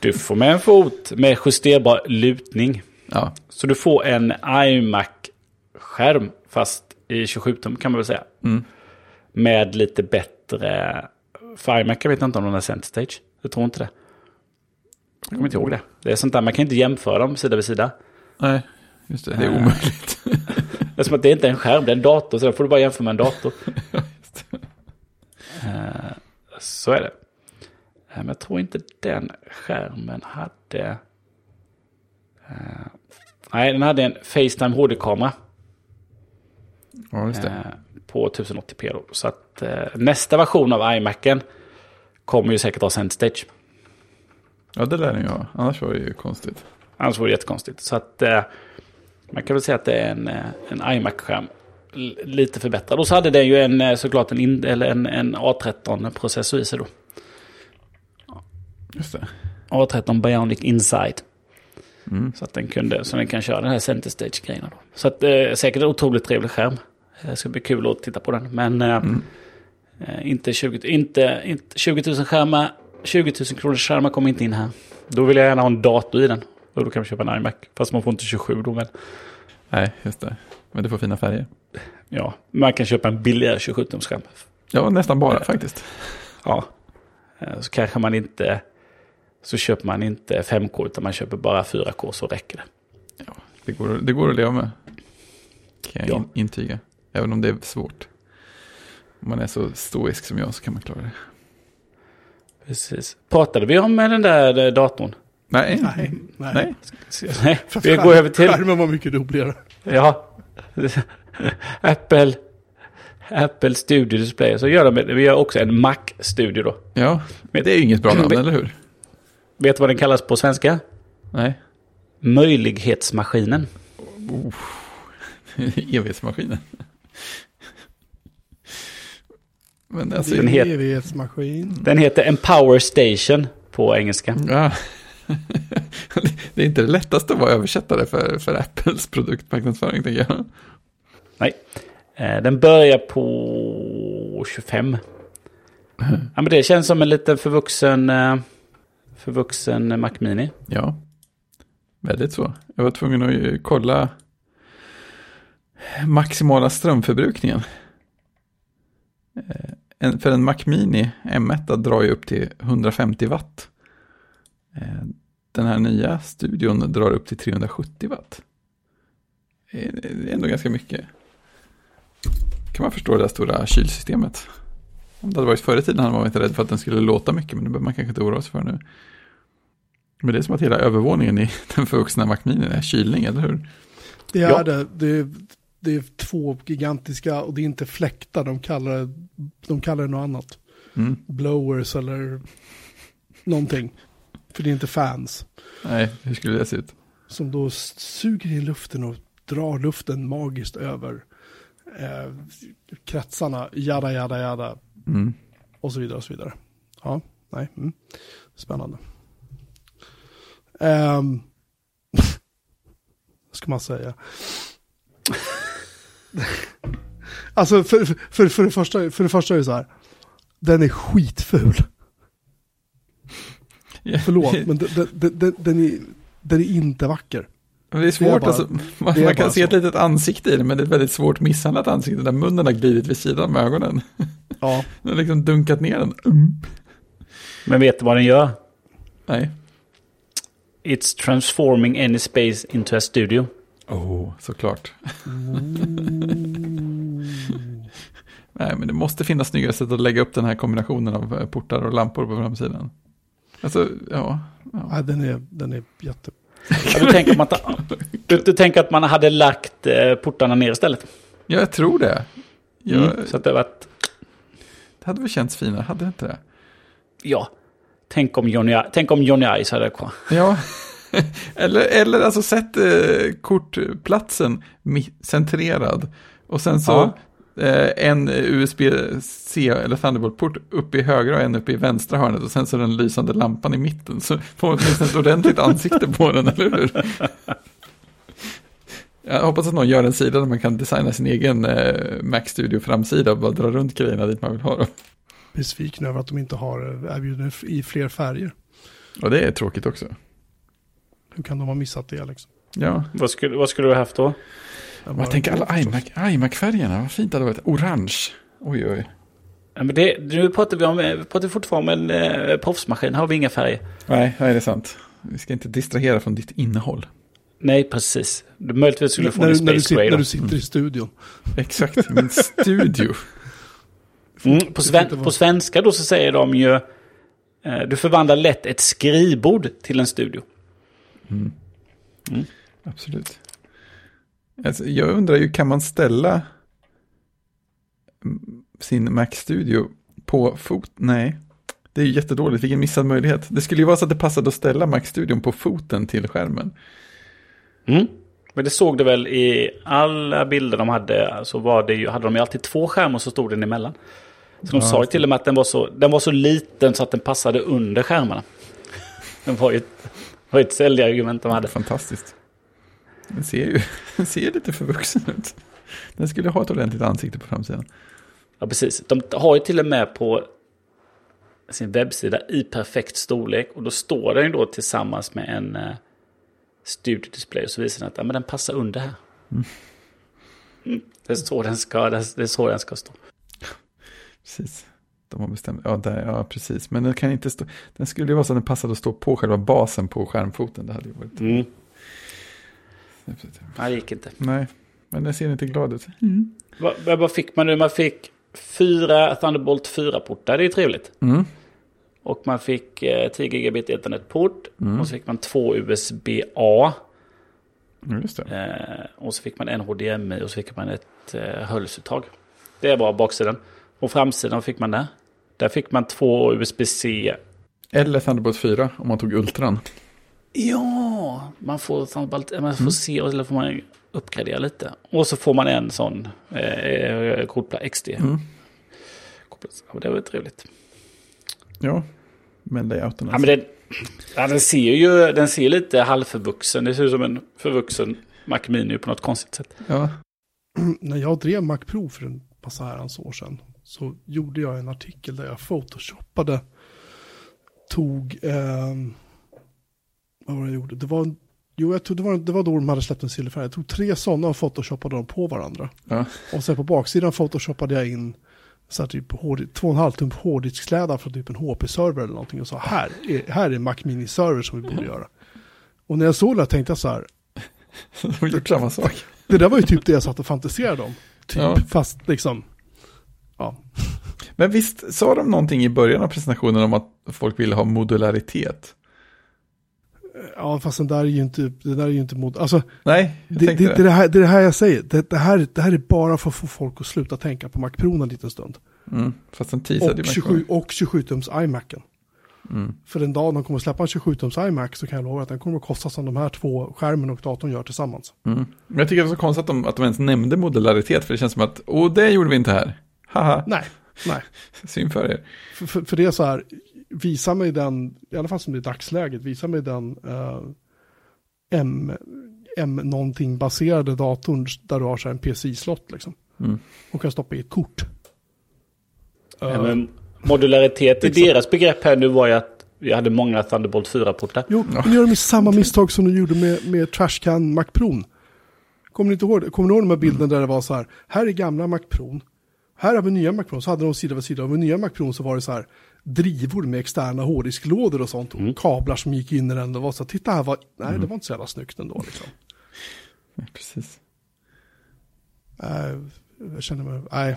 Du får med en fot med justerbar lutning. Ja. Så du får en iMac-skärm fast i tjugosju tum kan man väl säga. Mm. Med lite bättre, för iMac jag vet inte om den är center stage. Jag tror inte det. Jag kommer inte ihåg det. Det är sånt där, man kan inte jämföra dem sida vid sida. Nej, just det. Det är äh. omöjligt. Det är som att det inte är en skärm, det är en dator. Så då får du bara jämföra med en dator. Just det. Uh, så är det. Uh, men jag tror inte den skärmen hade... Uh, nej, den hade en FaceTime H D-kamera. Ja, just det. Uh, på tio åttio p då. Så att uh, nästa version av iMacen kommer ju säkert ha Sandstage. Ja, det lär den ju ha. Annars var det ju konstigt. Annars var det jättekonstigt. Så att uh, man kan väl säga att det är en, en iMac-skärm L- lite förbättrad. Och så hade den ju en, såklart en, in- eller en, en A tretton-processor i sig då. Just det. A tretton Bionic Inside. Mm. Så att den kunde, så den kan köra den här center stage-grejerna då. Så att eh, säkert en otroligt trevlig skärm. Det ska bli kul att titta på den. Men eh, mm. eh, inte, tjugo, inte, inte tjugo tusen skärmar, tjugo tusen kronors skärmar kommer inte in här. Då vill jag gärna ha en dator i den. Och då kan man köpa en iMac. Fast man får inte tjugosju då, men... Nej, just det. Men du får fina färger. Ja, man kan köpa en billigare tjugosju-tumsskärm. Ja, nästan bara äh, faktiskt. Ja, så kanske man inte... Så köper man inte fem K utan man köper bara fyra K så räcker det. Ja, det går, det går att leva med. Kan jag ja. in, intyga. Även om det är svårt. Om man är så stoisk som jag så kan man klara det. Precis. Pratade vi om med den där datorn? Nej. Nej. Nej. Nej. Nej. Vi går över till... Skärmen var mycket roligare. Ja. Apple Apple Studio Display. Så gör de, vi gör också en Mac Studio då. Ja, men det är ju inget bra namn, be, eller hur? Vet du vad den kallas på svenska? Nej. Möjlighetsmaskinen. Oh, evighetsmaskinen. Men alltså, den heter evighetsmaskin. Den heter Empower Station på engelska. Ja. Det är inte det lättaste att vara översättare för, för Apples produktmarknadsföring, tänker jag. Nej, den börjar på tjugofem. Mm. Ja, men det känns som en liten förvuxen, förvuxen Mac Mini. Ja, väldigt så. Jag var tvungen att kolla maximala strömförbrukningen. För en Mac Mini M ett drar ju upp till hundrafemtio watt. Den här nya studion drar upp till trehundrasjuttio watt. Det är ändå ganska mycket. Kan man förstå det där stora kylsystemet? Om det hade varit förr i tiden hade man inte rädd för att den skulle låta mycket, men det behöver man kanske inte oroa sig för nu. Men det är som att hela övervåningen i den förvuxna Mac Mini är kylning, eller hur? Det är ja. det. Det är, det är två gigantiska, och det är inte fläktar, de kallar det, de kallar det något annat. Mm. Blowers eller någonting. För det är inte fans. Nej, hur skulle det se ut? Som då suger in luften och drar luften magiskt över eh, kretsarna, jada, jada, jada. Mm. Och så vidare och så vidare. Ja, nej. Mm. Spännande. Um, vad ska man säga? Alltså, för, för, för, det första, för det första är det så här. Den är skitful. Yeah. Förlåt, men den, den, den, den, är, den är inte vacker. Men det är svårt, det är bara, alltså, man, är man kan se så. Ett litet ansikte i det, men det är ett väldigt svårt misshandlat ansikte där munnen har glidit vid sidan med ögonen. Ja. Den har liksom dunkat ner den. Mm. Men vet du vad den gör? Nej. It's transforming any space into a studio. Oh, såklart. Mm. Nej, men det måste finnas snyggare sätt att lägga upp den här kombinationen av portar och lampor på framsidan. Alltså, ja. ja. ja den, är, den är jätte... Ja, du, tänker man ta, du, du tänker att man hade lagt eh, portarna ner istället? Ja, jag tror det. Jag, mm, så att det, var ett... det hade väl känts finare, hade det inte det? Ja, tänk om Johnny, tänk om Johnny Ice hade kvar. Ja, eller, eller alltså sett eh, kortplatsen centrerad och sen så... Ja. En U S B-C eller Thunderbolt-port uppe i högra och en uppe i vänstra hörnet och sen så den lysande lampan i mitten, så får man åtminstone ett ordentligt ansikte på den, eller hur? Jag hoppas att någon gör en sida där man kan designa sin egen Mac Studio-framsida och bara dra runt grejerna dit man vill ha dem. Besviken över att de inte har erbjuden i fler färger. Ja, det är tråkigt också. Hur kan de ha missat det, liksom? Ja. Vad skulle, vad skulle du ha haft då? Man tänker alla iMac, iMac-färgerna, vad fint det hade varit. Orange. Oj, oj. Ja, men det, nu pratar vi om, vi pratar fortfarande om en eh, proffsmaskin. Har vi inga färger? Nej, nej, det är sant. Vi ska inte distrahera från ditt innehåll. Nej, precis. Du möjligtvis skulle få en Space Gray. När du sitter, när du sitter mm. i studion. Exakt, min studio. Mm, på, sven, på svenska då så säger de ju eh, du förvandlar lätt ett skrivbord till en studio. Mm. Mm. Absolut. Alltså, jag undrar ju, kan man ställa sin Mac Studio på fot? Nej, det är ju jättedåligt. Vilken missad möjlighet. Det skulle ju vara så att det passade att ställa Mac Studion på foten till skärmen. Mm. Men det såg du väl i alla bilder de hade, så var det ju, hade de ju alltid två skärmar och så stod den emellan. Så de ja, sa ju till och med att den var, så, den var så liten så att den passade under skärmarna. Den var ju ett, var ett säljargument de hade. Fantastiskt. Den ser ju den ser lite förvuxen ut. Den skulle ha ett ordentligt ansikte på framsidan. Ja, precis. De har ju till och med på sin webbsida i perfekt storlek, och då står den ju då tillsammans med en Studio Display, och så visar den att ja, men den passar under här. Mm. Mm. Det är så den ska, det är så den ska stå. Precis. De har bestämt. Ja, där, ja, precis. Men den kan inte stå. Den skulle ju vara så att den passade att stå på själva basen på skärmfoten. Det hade ju varit. Mm. Nej, det gick inte. Nej, men den ser inte glad ut. Mm. Vad, vad fick man nu? Man fick fyra Thunderbolt fyra-portar, det är trevligt. Mm. Och man fick eh, tio gigabit Ethernet-port. Mm. Och så fick man två U S B A. Just det. Eh, och så fick man en H D M I, och så fick man ett eh, hölsuttag. Det är bara baksidan. Och framsidan fick man där. Där fick man två U S B C. Eller Thunderbolt fyra om man tog Ultran. Ja, man får, Thunderbolt, man får mm. se, eller får man uppgradera lite. Och så får man en sån eh, kortplats X D. Mm. Ja, det var trevligt. Ja, men layouten alltså. Ja, men den, ja, den ser ju den ser lite halvförvuxen. Det ser ut som en förvuxen Mac Mini på något konstigt sätt. Ja. När jag drev Mac Pro för en massa herrans år sedan, så gjorde jag en artikel där jag photoshoppade, tog eh, vad var det jag gjorde? Det var, jo, jag tog, det, var, det var då de hade släppt en silverfärg. Jag tog tre sådana och photoshoppade dem på varandra. Ja. Och sen på baksidan photoshoppade jag in så här typ två komma fem tum hårddiskläda från typ en H P-server eller någonting, och sa här är, här är Mac Mini-server som vi borde göra. Och när jag såg det tänkte jag så här de gjort samma sak. Det där var ju typ det jag satt och fantiserade om. Typ, ja. Fast liksom ja. Men visst sa de någonting i början av presentationen om att folk ville ha modularitet? Ja, fast den där är ju inte, det där är ju inte mod, alltså, nej, jag det, det, det, det, här, det är det här jag säger, det, det, här, det här är bara för att få folk att sluta tänka på Mac Pro en liten stund. Mm, fast den och, tjugosju, och tjugosju-tums iMacen. Mm. För den dagen de kommer att släppa en tjugosju-tums iMac, så kan jag lova att den kommer att kosta som de här två skärmen och datorn gör tillsammans. Mm. Men jag tycker det är så konstigt att de, att de ens nämnde modularitet, för det känns som att, åh, det gjorde vi inte här. Haha. Nej, nej. Syn för er. För, för, för det är så här, visa mig den, i alla fall som det är dagsläget, visa mig den uh, M, M någonting baserade datorn där du har så här en P C I-slott liksom. Mm. Och kan stoppa i ett kort. Uh, Men modularitet i deras begrepp här nu var ju att vi hade många Thunderbolt fyra-portar. Jo, nu gör de samma misstag som de gjorde med, med Trashcan Mac Pro. Kommer ni inte ihåg, kommer ni ihåg de här bilden där det var så här, här är gamla Mac Pro, här har vi nya Mac Pro, så hade de sida vid sida, och med nya Mac Pro så var det så här drivor med externa hårddisklådor och sånt, och mm. kablar som gick in i den, och var så titta här, var, nej mm. det var inte så jävla snyggt ändå liksom. Nej, precis. Uh, jag känner mig, nej.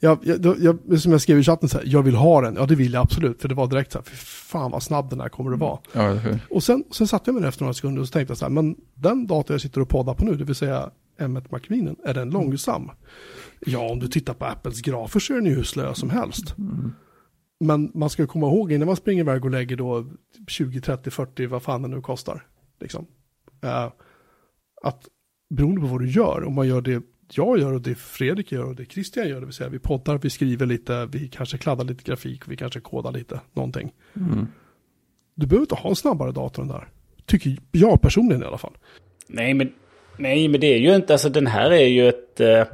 Jag, jag, jag, som jag skrev i chatten så här, jag vill ha den, ja det vill jag absolut, för det var direkt så här, för fan vad snabb den här kommer att vara. Mm. Ja, och sen, sen satt jag med den efter några sekunder och så tänkte jag så här, men den dator jag sitter och poddar på nu, det vill säga M ett Mac Mini, är den långsam? Mm. Ja, om du tittar på Apples grafer så är den ju hur slö som helst. Mm. Men man ska komma ihåg, innan man springer iväg och lägger då tjugo, trettio, fyrtio, vad fan det nu kostar. Liksom. Uh, att beroende på vad du gör, om man gör det jag gör och det Fredrik gör och det Christian gör, det vill säga vi poddar, vi skriver lite, vi kanske kladdar lite grafik, vi kanske kodar lite, någonting. Mm. Du behöver inte ha en snabbare dator än där. Tycker jag personligen i alla fall. Nej, men, nej, men det är ju inte, alltså den här är ju ett, eh,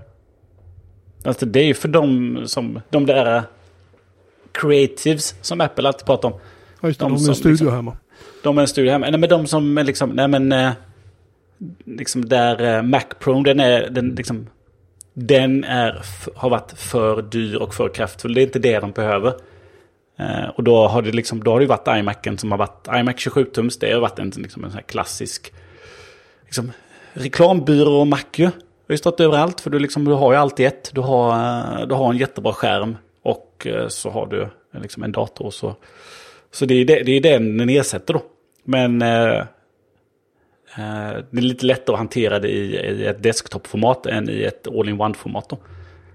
alltså det är ju för dem som, de där creatives som Apple alltid pratar om. Ja, just det, de, de är en studio liksom, hemma. De är en studio hemma. Nej, men de som liksom, nej men liksom där Mac Pro den är den liksom den är har varit för dyr och för kraftfull. Det är inte det de behöver. Eh, och då har det liksom då har det varit iMacen som har varit iMac tjugosju tums, det har varit en liksom en sån här klassisk liksom reklambyrå Mac ju. Det har stått överallt för du liksom du har ju allt i ett. Du har du har en jättebra skärm och så har du liksom en dator och så så det är det, det är den den ersätter då. Men eh, det är lite lättare att hantera det i, i ett desktopformat än i ett all-in-one-format då.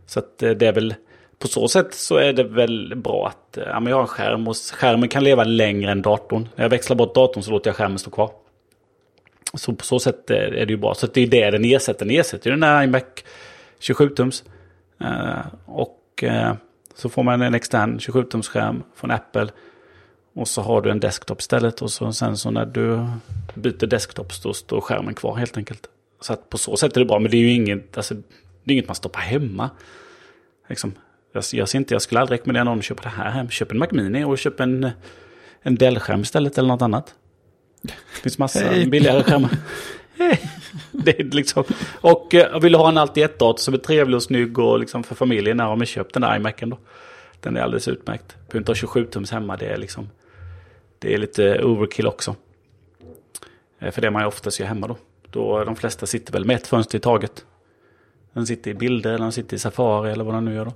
Så att det är väl på så sätt så är det väl bra att ja, men jag har en skärm och skärmen kan leva längre än datorn. När jag växlar bort datorn så låter jag skärmen stå kvar. Så på så sätt är det ju bra. Så att det är det den ersätter. Den ersätter ju den här iMac tjugosju tums. Och så får man en extern tjugosju tums skärm från Apple. Och så har du en desktop istället och så, sen så när du byter desktop så står skärmen kvar helt enkelt. Så att på så sätt är det bra, men det är ju inget, alltså, det är inget man stoppar hemma. Liksom, jag, jag ser inte, jag skulle aldrig rekommendera någon att köpa det här hem. Köp en Mac Mini och köp en, en Dell-skärm istället eller något annat. Det finns massa hey. billigare skärmar. Hey. Det är liksom. Och jag vill ha en allt i ett dator som är trevlig och snygg och liksom för familjen när man köpt den där iMacen då. Den är alldeles utmärkt. Punta tjugosju tums hemma, det är liksom det är lite overkill också. För det man ju oftast gör hemma då. Då de flesta sitter väl med ett fönster i taget. Den sitter i bilder eller den sitter i Safari eller vad den nu gör då.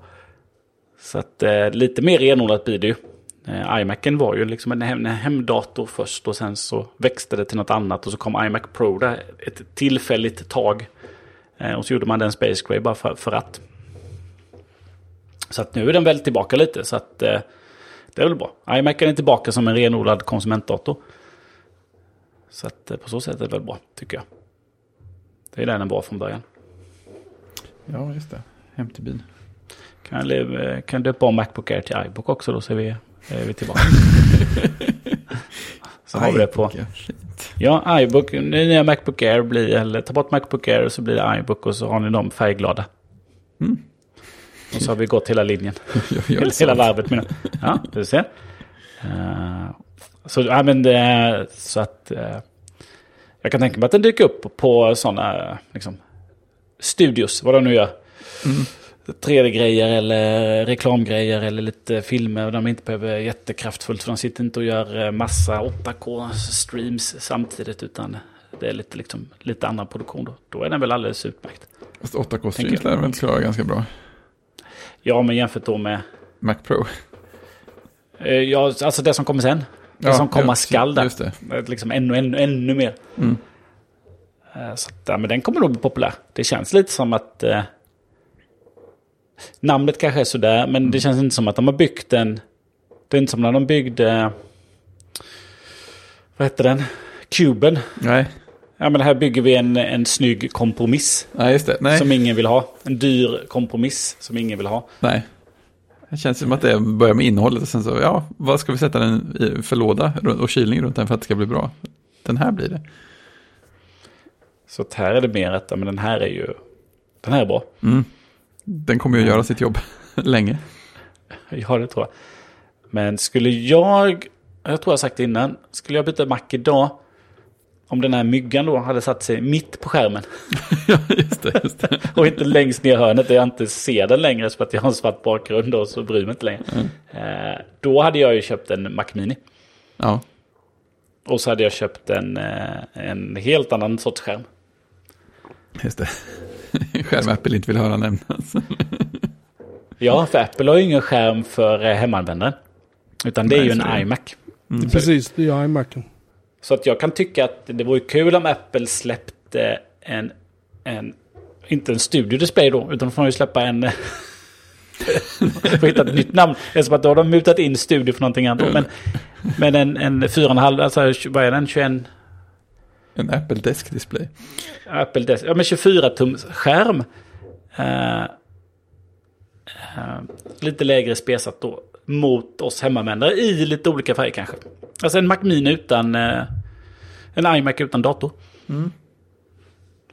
Så att eh, lite mer renodlat blir det ju. Eh, iMacen var ju liksom en, hem, en hemdator först och sen så växte det till något annat och så kom iMac Pro där ett tillfälligt tag. Eh, och så gjorde man den Space Gray bara för, för att. Så att nu är den väl tillbaka lite så att eh, det är väl bra. iMacen är tillbaka som en renodlad konsumentdator. Så att på så sätt är det väl bra, tycker jag. Det är den är bra från början. Ja, just det. Hem till bin. Kan jag, kan jag döpa om MacBook Air till iBook också då, så är vi, är vi tillbaka. Så har vi det på. Ja, iBook. Nya MacBook Air blir, eller ta bort MacBook Air och så blir det iBook och så har ni de färgglada. Mm. Och så har vi gått hela linjen. hela hela varvet menar. Ja, du ser. Uh, så ja, men det, så att uh, jag kan tänka mig att den dyker upp på sådana liksom studios, vad de nu gör. Mm. tre D-grejer eller reklamgrejer eller lite filmer där man inte behöver jättekraftfullt för de sitter inte och gör massa åtta K streams samtidigt utan det är lite liksom lite annan produktion då. Då är den väl alldeles utmärkt. Fast åtta K streams lär väl klara ganska bra. Ja, men jämfört då med Mac Pro. Ja, alltså det som kommer sen. Det ja, som kommer skall där. Just det. Liksom ännu, ännu, ännu mer. Mm. Så att, ja, men den kommer nog bli populär. Det känns lite som att eh, namnet kanske är sådär, men mm. det känns inte som att de har byggt den. Det är inte som när de byggde vad heter den? Kuben. Nej. Ja, men här bygger vi en, en snygg kompromiss. Ja, just det. Nej. Som ingen vill ha. En dyr kompromiss som ingen vill ha. Nej. Det känns som att det börjar med innehållet och sen så, ja, vad ska vi sätta den i för låda och kylning runt den för att det ska bli bra? Den här blir det. Så här är det mer att, ja, men den här är ju, den här är bra. Mm. Den kommer ju att göra sitt jobb länge. Ja, det tror jag. Men skulle jag, jag tror jag sagt innan, skulle jag byta Mac idag om den här myggan då hade satt sig mitt på skärmen. Ja, just det, just det. Och inte längst ner hörnet där jag inte ser den längre så att jag har en svart bakgrund och så bryr mig inte längre. Mm. Eh, då hade jag ju köpt en Mac Mini. Ja. Och så hade jag köpt en, en helt annan sorts skärm. Just det. En skärm Apple inte vill höra nämnas. Ja, för Apple har ju ingen skärm för hemanvändaren. Utan det är ju en iMac. Mm. Precis, det är iMacen. Så att jag kan tycka att det vore kul om Apple släppte en, en inte en Studio Display då, utan får man ju släppa en får hitta ett nytt namn. Eftersom att då har de mutat in Studio för någonting annat. Men, men en, en fyra komma fem, alltså vad är den? tjugoett? En Apple Desk Display. Apple Desk, ja men tjugofyra tums skärm. Uh, uh, lite lägre spesat då. Mot oss hemmavändare i lite olika färger kanske. Alltså en Mac Mini utan eh, en iMac utan dator. Mm.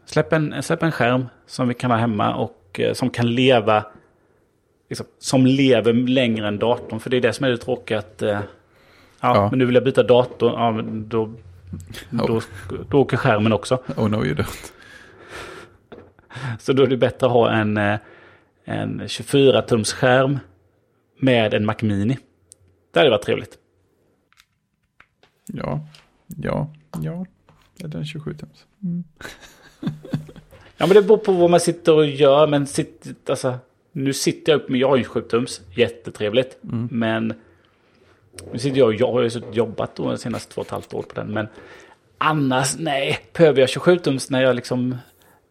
Släpp, en, släpp en skärm som vi kan ha hemma och eh, som kan leva liksom, som lever längre än datorn. För det är det som är det tråkiga att eh, ja, ja. Men nu vill jag byta dator. Ja, då Oh. Då, då åker skärmen också. Oh no you don't. Så då är det bättre att ha en, en tjugofyra tums skärm med en Mac Mini. Det hade varit trevligt. Ja, ja, ja. Eller en tjugosju tums. Mm. Ja, men det beror på vad man sitter och gör. Men sitt, alltså, nu sitter jag upp med, jag har en tjugosju tums. Jättetrevligt. Mm. Men nu sitter jag och jag har ju jobbat då de senaste två och ett halvt år på den. Men annars, nej. Behöver jag tjugosju tums när jag liksom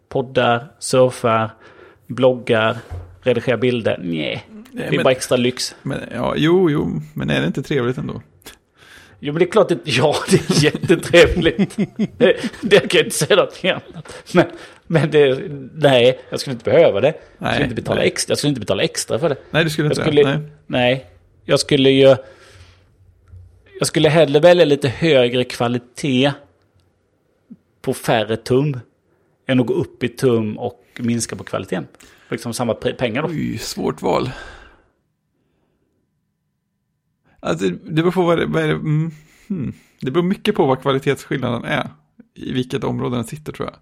poddar, surfar, bloggar, redigerar bilder? Nej, det är men, bara extra lyx. Men, ja, jo, jo. Men är det inte trevligt ändå? Jo, men det är klart att ja, det är jättetrevligt. det, det kan jag inte säga något annat. Men, men det, nej, jag skulle inte behöva det. Jag skulle, nej, inte betala extra, jag skulle inte betala extra för det. Nej, du skulle inte jag skulle, nej. nej, jag skulle ju... Jag skulle hellre välja lite högre kvalitet på färre tum än att gå upp i tum och minska på kvaliteten. För liksom samma pengar då. Oj, svårt val. Alltså, det beror på vad det, vad är det, mm, hmm. det beror mycket på vad kvalitetsskillnaden är. I vilket område den sitter, tror jag.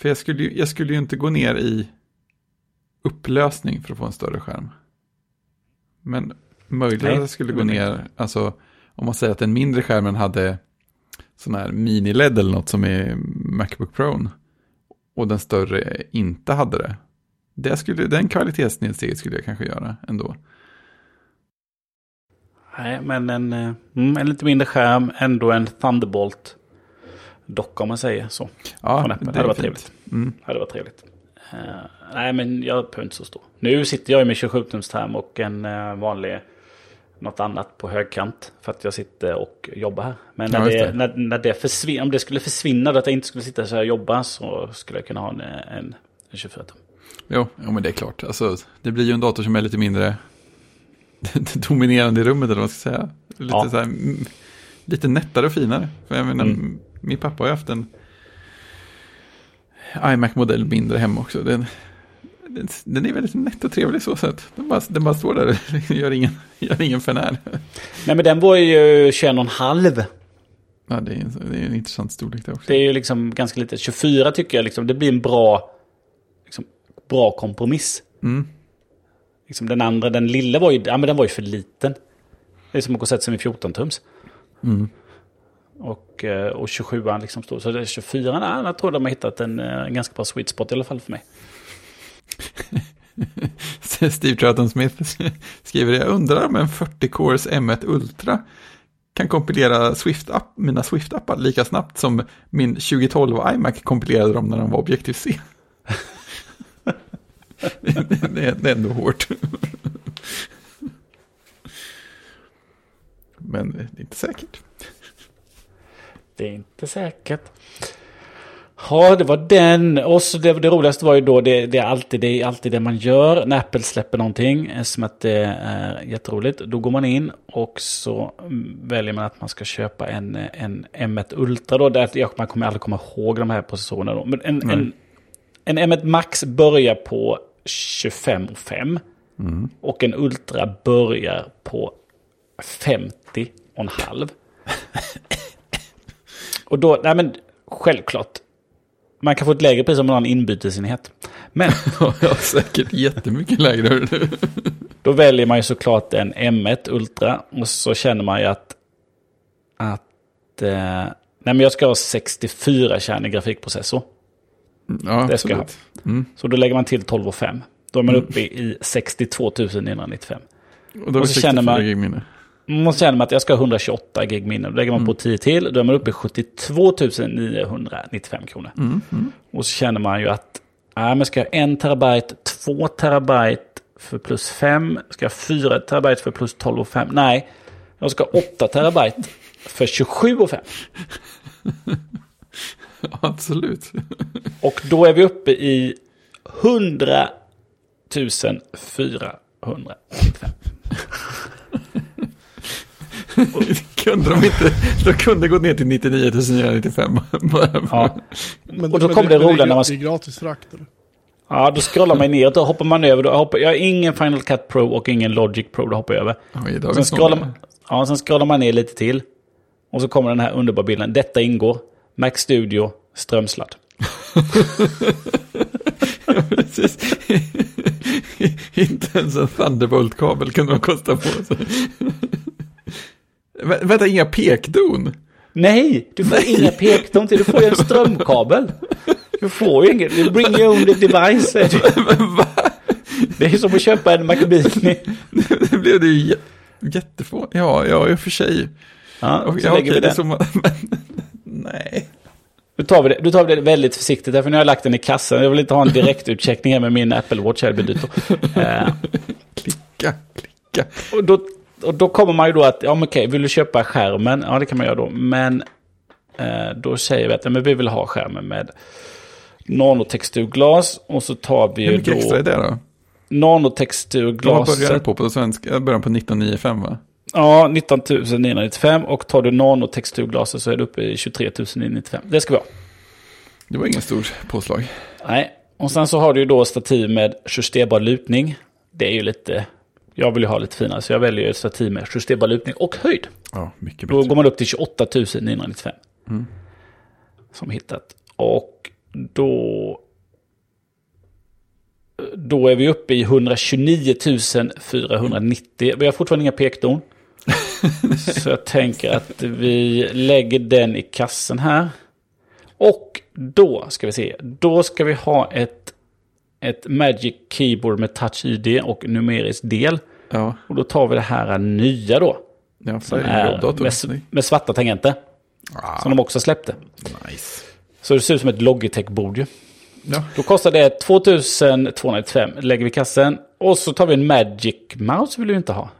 För jag skulle, jag skulle ju inte gå ner i upplösning för att få en större skärm. Men möjligen jag skulle gå ner, alltså om man säger att den mindre skärmen hade sån här mini-led eller något som är MacBook Pro och den större inte hade det. Det skulle, den kvalitetsnedsteget skulle jag kanske göra ändå. Nej, men en, en lite mindre skärm, ändå en Thunderbolt dock om man säger så. Ja, det hade varit trevligt. Mm. Det hade varit trevligt. Uh, nej, men jag behöver inte så stor. Nu sitter jag med tjugosju tums och en uh, vanlig något annat på högkant för att jag sitter och jobbar här. Men när, ja, det. Det, när, när det försvinner, om det skulle försvinna då att jag inte skulle sitta så här och jobba, så skulle jag kunna ha en, en, en tjugofyra tum. Jo, ja, men det är klart. Alltså, det blir ju en dator som är lite mindre dominerande i rummet, eller vad man ska säga. Lite, ja. så här, m- lite nättare och finare. För jag menar, mm. min pappa har ju haft en iMac-modell mindre hem också. Den, den, den är väldigt nätt och trevlig så sätt. Den bara, den bara står där och gör ingen, gör ingen förnär. Nej, men den var ju tjugoett komma fem. Ja, det är en, det är en intressant storlek där också. Det är ju liksom ganska lite. tjugofyra tycker jag liksom. Det blir en bra, liksom, bra kompromiss. Mm. Liksom den andra, den lilla var ju, ja, men den var ju för liten. Det är som att gå och sätta sig med fjorton tums. Mm. Och, och tjugosjuan liksom står. Så det är tjugofyran, nej, jag tror de har hittat en, en ganska bra sweet spot i alla fall för mig. Steve Troughton Smith skriver: jag undrar om en fyrtio cores M ett Ultra kan kompilera Swift-app, mina Swift-appar lika snabbt som min tjugotolv iMac kompilerade dem när de var Objective-C. det, det, det är ändå hårt. Men det är inte säkert. Det är inte säkert. Ja, det var den. Och så det, det roligaste var ju då, det, det, är alltid, det är alltid det man gör när Apple släpper någonting som att det är jätteroligt. Då går man in och så väljer man att man ska köpa en, en M ett Ultra. Då, där jag, man kommer aldrig komma ihåg de här processorerna. Då. Men en, mm. en, en M ett Max börjar på tjugofem och fem. Mm. Och en Ultra börjar på femtio och en halv. Och då, nej men självklart, man kan få ett lägre pris om man har en inbytesenhet. Men ja, säkert jättemycket lägre. Då väljer man ju såklart en M ett Ultra och så känner man ju att, att eh, nej men jag ska ha sextiofyra kärnig grafikprocessor. Ja, det ska jag ha. Mm. Så då lägger man till tolv och fem. Då är man uppe i sextiotvå tusen niohundranittiofem. Och då är det sextiofyra gig minne. Man känner att jag ska ha etthundratjugoåtta gig minne. Då lägger man mm. på tio till. Då är man uppe i sjuttiotvå tusen niohundranittiofem kronor. Mm. Mm. Och så känner man ju att ja, men ska jag ha en terabyte, två terabyte för plus fem? Ska jag ha fyra terabyte för plus tolv och fem? Nej, jag ska ha åtta terabyte för tjugosju och fem. Absolut. Och då är vi uppe i hundra tusen fyrahundranittiofem. kunde de inte, de kunde gå ner till nittionio tusen niohundranittiofem. Ja. Men, och då kommer det roliga när man... Det är gratis frakt, eller? Ja, då scrollar man ner och då hoppar man över. Då hoppar, jag har ingen Final Cut Pro och ingen Logic Pro, då hoppar jag över. Oj, sen, scrollar man, ja, sen scrollar man ner lite till. Och så kommer den här underbara bilden. Detta ingår. Mac Studio strömsladd. Ja, precis. Inte ens en Thunderbolt-kabel kunde man kosta på sig. Vä- vänta, inga pekdon? Nej, du får Nej. inga pekdon till. Du får ju en strömkabel. Du får ju inget. Du bring your own device. Det är som att köpa en Mac Mini. Det blev det ju jä- jättefå. Ja, ja, i och för sig. Ja, och, ja, okej, det som... Nej. Du tar, vi det, du tar vi det väldigt försiktigt här, för nu har jag lagt den i kassan. Jag vill inte ha en direktutcheckning här med min Apple Watch här. Uh. Klicka, klicka. Och då, och då kommer man ju då att, ja men okej, vill du köpa skärmen? Ja, det kan man göra då. Men eh, då säger vi att ja, men vi vill ha skärmen med nanotexturglas. Och så tar vi ju då... Hur mycket extra är det då? Nanotexturglas. Vad börjar på på svenska? Jag börjar på nitton nittiofem va? Ja, nitton tusen niohundranittiofem, och tar du nanotexturglaser så är du uppe i tjugotre tusen niohundranittiofem. Det ska vi ha. Det var ingen stor påslag. Nej, och sen så har du ju då stativ med justerbar lutning. Det är ju lite, jag vill ju ha lite finare så jag väljer ju ett stativ med justerbar lutning och höjd. Ja, mycket bättre. Då går man upp till tjugoåtta tusen niohundranittiofem. Mm. Som hittat. Och då då är vi uppe i etthundratjugonio tusen fyrahundranittio. Vi har fortfarande inga pekdon. Så jag tänker att vi lägger den i kassen här. Och då ska vi se. Då ska vi ha ett, ett Magic Keyboard med Touch I D och numerisk del. Ja. Och då tar vi det här nya då. Ja, som är med, med svarta tangenter. Ah. Som de också släppte. Nice. Så det ser ut som ett Logitech-bord ju. Ja. Då kostar det tvåtusen tvåhundranittiofem. Lägger vi kassen. Och så tar vi en Magic Mouse, vill du inte ha.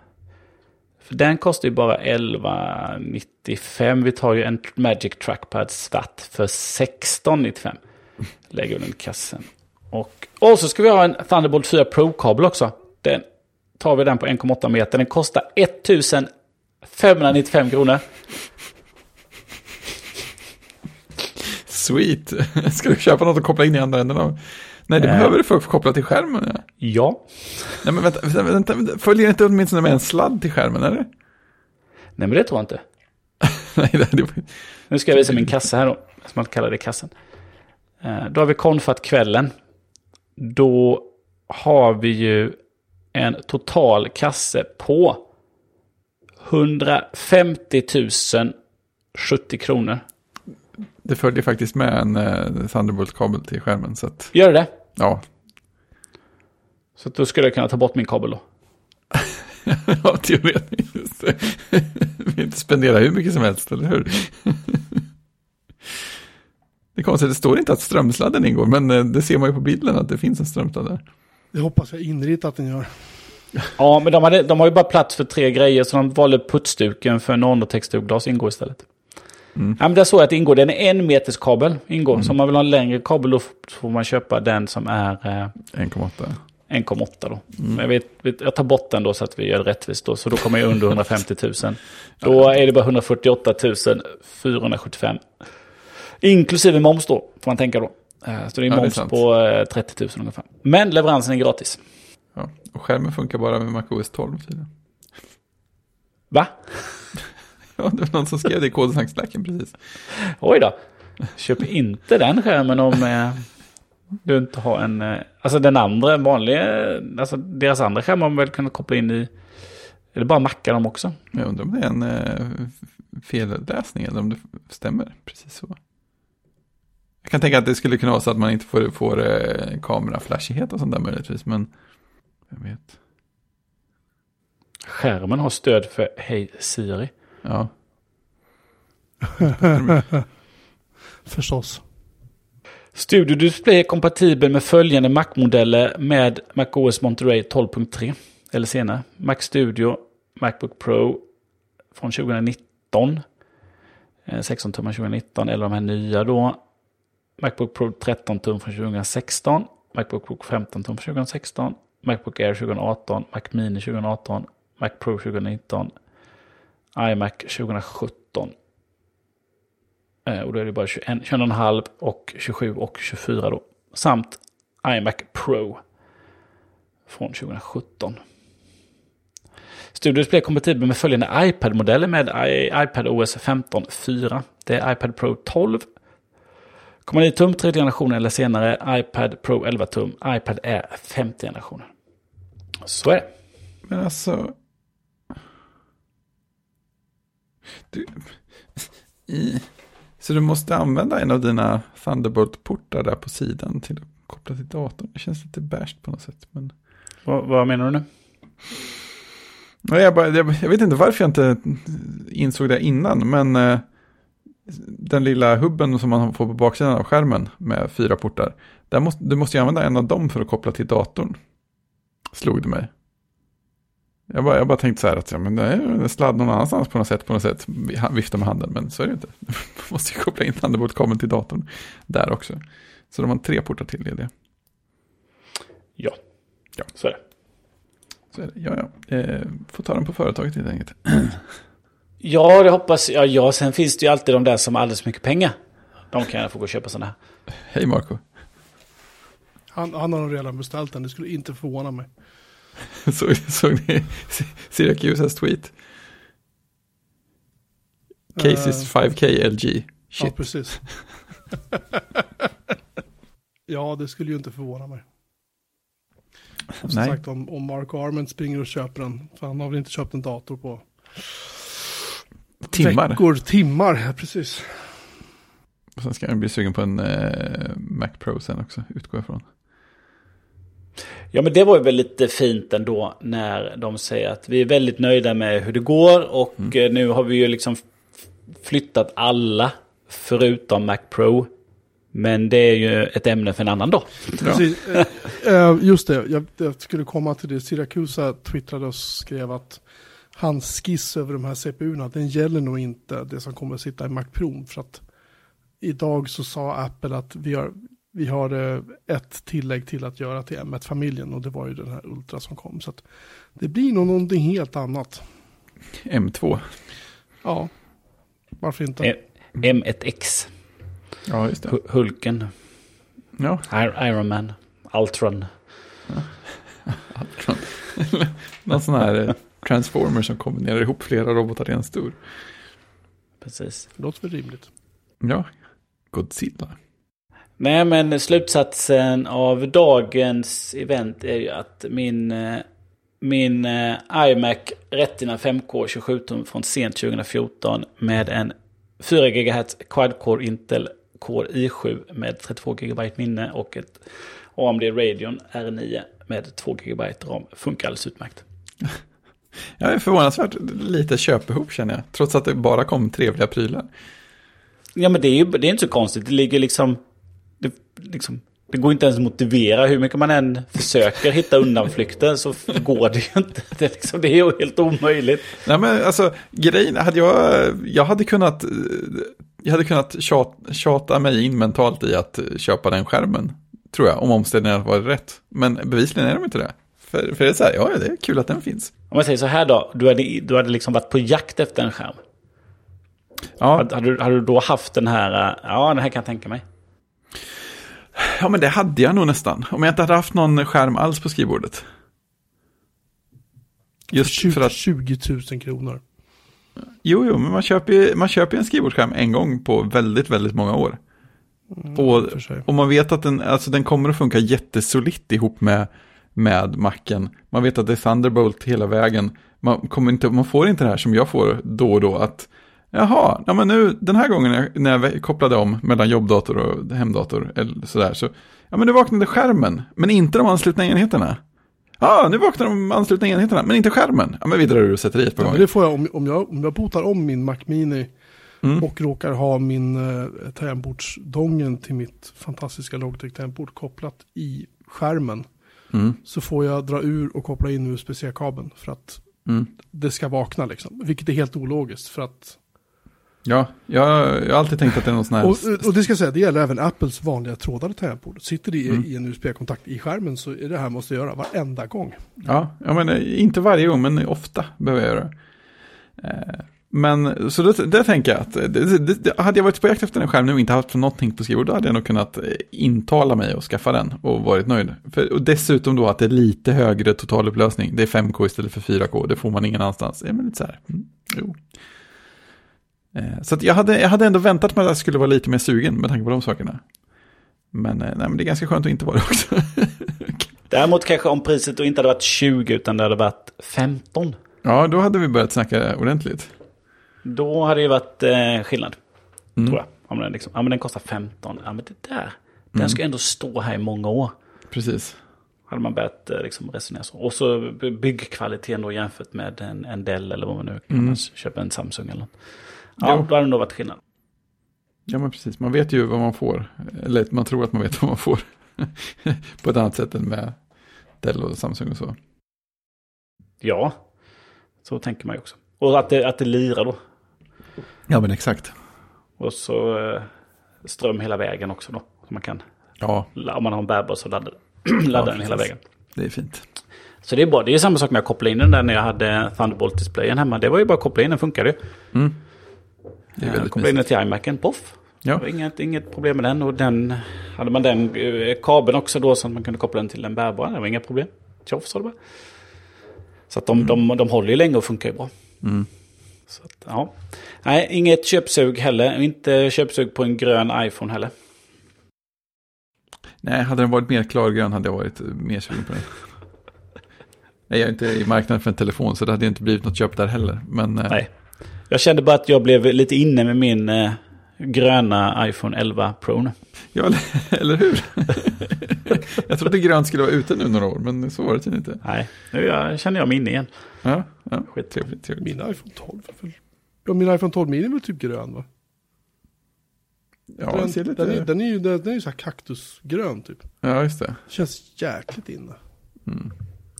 För den kostar ju bara elva nittiofem. Vi tar ju en Magic Trackpad svart för sexton nittiofem. Lägger vi den i kassen. Och, och så ska vi ha en Thunderbolt fyra Pro-kabel också. Den tar vi den på en komma åtta meter. Den kostar ettusen femhundranittiofem kronor. Sweet. Ska du köpa något att koppla in i andra änden av? Nej, det äh. behöver du för att koppla till skärmen. Ja. Nej, men vänta. vänta, vänta, vänta. Följer inte åtminstone med en sladd till skärmen, eller? Nej, men det tror jag inte. Nej, det, det... Nu ska jag visa min kassa här då. Som man kallar det kassan. Då har vi konfat kvällen. Då har vi ju en total kasse på etthundrafemtiotusen sjuttio kronor. Det följer faktiskt med en uh, Thunderbolt-kabel till skärmen. Så att... Gör det? Ja. Så att då skulle jag kunna ta bort min kabel då? Ja, teoretiskt. Vi inte spenderar hur mycket som helst, eller hur? Det är konstigt, det står inte att strömsladden ingår, men det ser man ju på bilden att det finns en strömsladd där. Det hoppas jag inrigt att den gör. Ja, men de, hade, de har ju bara plats för tre grejer, så de valde puttstuken för nanotexturglas ingår istället. Mm. Ja, men där såg jag att det ingår. Den är en meters kabel ingår. Mm. Så om man vill ha en längre kabel då får man köpa den som är eh, en komma åtta då. Mm. Men jag, vet, jag tar bort den då så att vi gör det rättvist då. Så då kommer jag under etthundrafemtio tusen. Då är det bara etthundrafyrtioåtta tusen fyrahundrasjuttiofem. Inklusive moms då, får man tänka då. Så det är ja, moms det är på eh, trettio tusen ungefär. Men leveransen är gratis. Ja. Och skärmen funkar bara med Mac O S tolv. Tydligen. Va? Ja, det var någon som skrev det i kodsnacksläcken precis. Oj då. Köp inte den skärmen om eh, du inte har en... Eh, alltså den andra, vanliga... Alltså deras andra skärm har man väl kunnat koppla in i... Eller bara macka dem också. Jag undrar om det är en eh, felläsning eller om det stämmer precis så. Jag kan tänka att det skulle kunna vara så att man inte får, får eh, kameraflashighet och sånt där möjligtvis, men... Jag vet. Skärmen har stöd för Hey Siri. Ja. Förstås. Studio Display är kompatibel med följande Mac-modeller med macOS Monterey tolv punkt tre eller senare. Mac Studio, MacBook Pro från tjugonitton, sexton tum från tjugonitton eller de här nya då. MacBook Pro tretton tum från tjugosexton, MacBook Pro femton tum från tjugosexton, MacBook Air tjugoarton, Mac Mini tjugoarton, Mac Pro tjugonitton. iMac tjugosjutton. Eh, och då är det bara tjugoen komma fem och tjugosju och tjugofyra då. Samt iMac Pro från tjugosjutton. Studio Display är kompatibel med följande iPad-modeller med iPadOS femton punkt fyra. Det är iPad Pro tolv, nio tum, tredje generationen eller senare, iPad Pro elva tum, iPad Air femte generationen. Så är det. Men alltså... Du... I... Så du måste använda en av dina Thunderbolt-portar där på sidan till att koppla till datorn. Det känns lite bärst på något sätt. Men... Vad, vad menar du nu? Jag, bara, jag, jag vet inte varför jag inte insåg det innan, men eh, den lilla hubben som man får på baksidan av skärmen med fyra portar, där måste, du måste ju använda en av dem för att koppla till datorn. Slog det mig. Jag bara, jag bara tänkte så här att ja, men det är sladd någon annanstans på något sätt, på något sätt vifta med handen, men så är det inte. Man måste ju koppla in Thunderbolt-kabeln till datorn där också. Så de har tre portar till i det. Ja, ja. Så är det. Så är det. Ja, ja. Eh, får ta dem på företaget helt enkelt. Ja, det hoppas jag. Ja, sen finns det ju alltid de där som har alldeles mycket pengar. De kan jag få gå och köpa sådana här. Hej Marco. Han, han har redan beställt den, det skulle inte förvåna mig. Så, såg ni Siracusas tweet? Cases uh, five K L G. Shit. Ja, precis. Ja, det skulle ju inte förvåna mig. Som Nej. sagt, om, om Marco Arment springer och köper den. För han har väl inte köpt en dator på... Timmar. Veckor, timmar, ja, precis. Och sen ska han bli sugen på en eh, Mac Pro sen också, utgår jag från. Ja, men det var ju väl lite fint ändå när de säger att vi är väldigt nöjda med hur det går och mm. nu har vi ju liksom flyttat alla förutom Mac Pro, men det är ju ett ämne för en annan dag. Precis. Just det, jag, jag skulle komma till det. Siracusa twittrade och skrev att hans skiss över de här C P U:erna, den gäller nog inte det som kommer att sitta i Mac Pro, för att idag så sa Apple att vi har Vi har ett tillägg till att göra till M ett-familjen, och det var ju den här Ultra som kom. Så att det blir nog någonting helt annat. M två. Ja, varför inte? M ett X. Ja, just det. Hulken. Ja. Iron Man. Ultron. Ja. Ultron. Någon sån här transformer som kombinerar ihop flera robotar i en stor. Precis. Det låter väl rimligt. Ja, Godzilla. Nej, men slutsatsen av dagens event är ju att min, min iMac Retina fem K tjugosju tum från sent tjugofjorton med en fyra gigahertz quad-core Intel Core i sju med trettiotvå gigabyte minne och ett A M D Radeon R nio med två gigabyte RAM funkar alldeles utmärkt. Jag är förvånansvärt lite köpbehov, känner jag, trots att det bara kom trevliga prylar. Ja, men det är ju det är inte så konstigt. Det ligger liksom... Det, liksom, det går inte ens att motivera. Hur mycket man än försöker hitta undanflykten så går det ju inte. Det, liksom, det är ju helt omöjligt. Nej, men alltså, grejen hade jag, jag hade kunnat jag hade kunnat tjata, tjata mig in mentalt i att köpa den skärmen, tror jag, om omställningen var rätt. Men bevisligen är de inte det. För, för det är så här, ja, det är kul att den finns. Om man säger så här då, du hade, du hade liksom varit på jakt efter en skärm. Ja. Hade du, hade du då haft den här, ja, den här kan jag tänka mig. Ja, men det hade jag nog nästan. Om jag inte hade haft någon skärm alls på skrivbordet. Just tjugo, för att... tjugo tusen kronor. Jo, jo, men man köper ju man köper en skrivbordsskärm en gång på väldigt, väldigt många år. Mm, och, och man vet att den, alltså, den kommer att funka jättesolitt ihop med, med Macen. Man vet att det är Thunderbolt hela vägen. Man, kommer inte, man får inte det här som jag får då och då, att jaha, ja, men nu den här gången jag, när jag kopplade om mellan jobbdator och hemdator eller sådär, så ja, men nu vaknade skärmen, men inte de anslutna enheterna. Ja, ah, nu vaknar de anslutna enheterna, men inte skärmen. Ja, men vi drar ur och sätter i ett par ja, gånger. Det får jag om, om jag om jag botar om min Mac Mini mm. och råkar ha min eh, tangentbordsdongen till mitt fantastiska Logitech tangentbord kopplat i skärmen. Mm. Så får jag dra ur och koppla in U S B C-kabeln för att mm. det ska vakna liksom, vilket är helt ologiskt för att Ja, jag, jag har alltid tänkt att det är någon sån här... Och, och det ska jag säga, det gäller även Apples vanliga trådade tangentbord. Sitter det i, mm. i en U S B-kontakt i skärmen, så är det här måste jag göra varenda gång. Ja, jag menar, inte varje gång, men ofta behöver jag göra. Eh, Men så det, det tänker jag att det, det, det, hade jag varit på jakt efter en skärm nu och inte haft någonting på skrivbordet, hade jag nog kunnat intala mig och skaffa den och varit nöjd. För, och dessutom då att det är lite högre totalupplösning. Det är fem K istället för fyra K. Det får man ingen annanstans. Ja, men lite så här. Mm, jo. Eh, så att jag, hade, jag hade ändå väntat mig att jag skulle vara lite mer sugen med tanke på de sakerna. Men, eh, nej, men det är ganska skönt att inte vara det också. Däremot kanske om priset då inte hade varit tjugo utan det hade varit femton. Ja, då hade vi börjat snacka ordentligt. Då hade det varit eh, skillnad, mm. tror jag. Om den, liksom, ja, men den kostar femton. Ja, men det där. Den mm. ska ändå stå här i många år. Precis. Hade man börjat eh, liksom resonera så. Och så byggkvaliteten då jämfört med en, en Dell eller vad man nu kan mm. köpa en Samsung eller något. Ja, jo. Då hade det nog varit skillnad. Ja, men precis. Man vet ju vad man får. Eller man tror att man vet vad man får. På ett annat sätt än med Dell och Samsung och så. Ja, så tänker man ju också. Och att det, att det lirar då. Ja, men exakt. Och så eh, ström hela vägen också då. Så man kan, ja. Om man har en bärbar så laddar, laddar ja, den hela vägen. Det är fint. Så det är bra. Det är samma sak med att koppla in den där när jag hade Thunderbolt-displayen hemma. Det var ju bara att koppla in, den funkade ju. Mm. Det är väldigt koppla in den till iMacen, poff. Ja. Inget, inget problem med den. Och den, hade man den kabeln också då så att man kunde koppla den till den bärbara. Det var inga problem. Tjoff, sa det bara. Så att de, mm. de, de håller ju länge och funkar ju bra. Mm. Så att, ja. Nej, inget köpsug heller. Inte köpsug på en grön iPhone heller. Nej, hade den varit mer klargrön hade jag varit mer sugen på den. Nej, jag är inte i marknaden för en telefon så det hade inte blivit något köp där heller. Men, nej. Jag kände bara att jag blev lite inne med min eh, gröna iPhone elva Pro nu. Ja, eller, eller hur? Jag trodde grönt skulle vara ute nu några år, men så var det inte. Nej, nu jag, känner jag mig inne igen. Ja, ja. Skittrevligt. Trevligt. Min iPhone tolv. För... Ja, min iPhone tolv mini är väl typ grön, va? Ja, den, ser lite... den, är, den är ju den är ju så här kaktusgrön typ. Ja, just det. Känns jäkligt inne. Mm.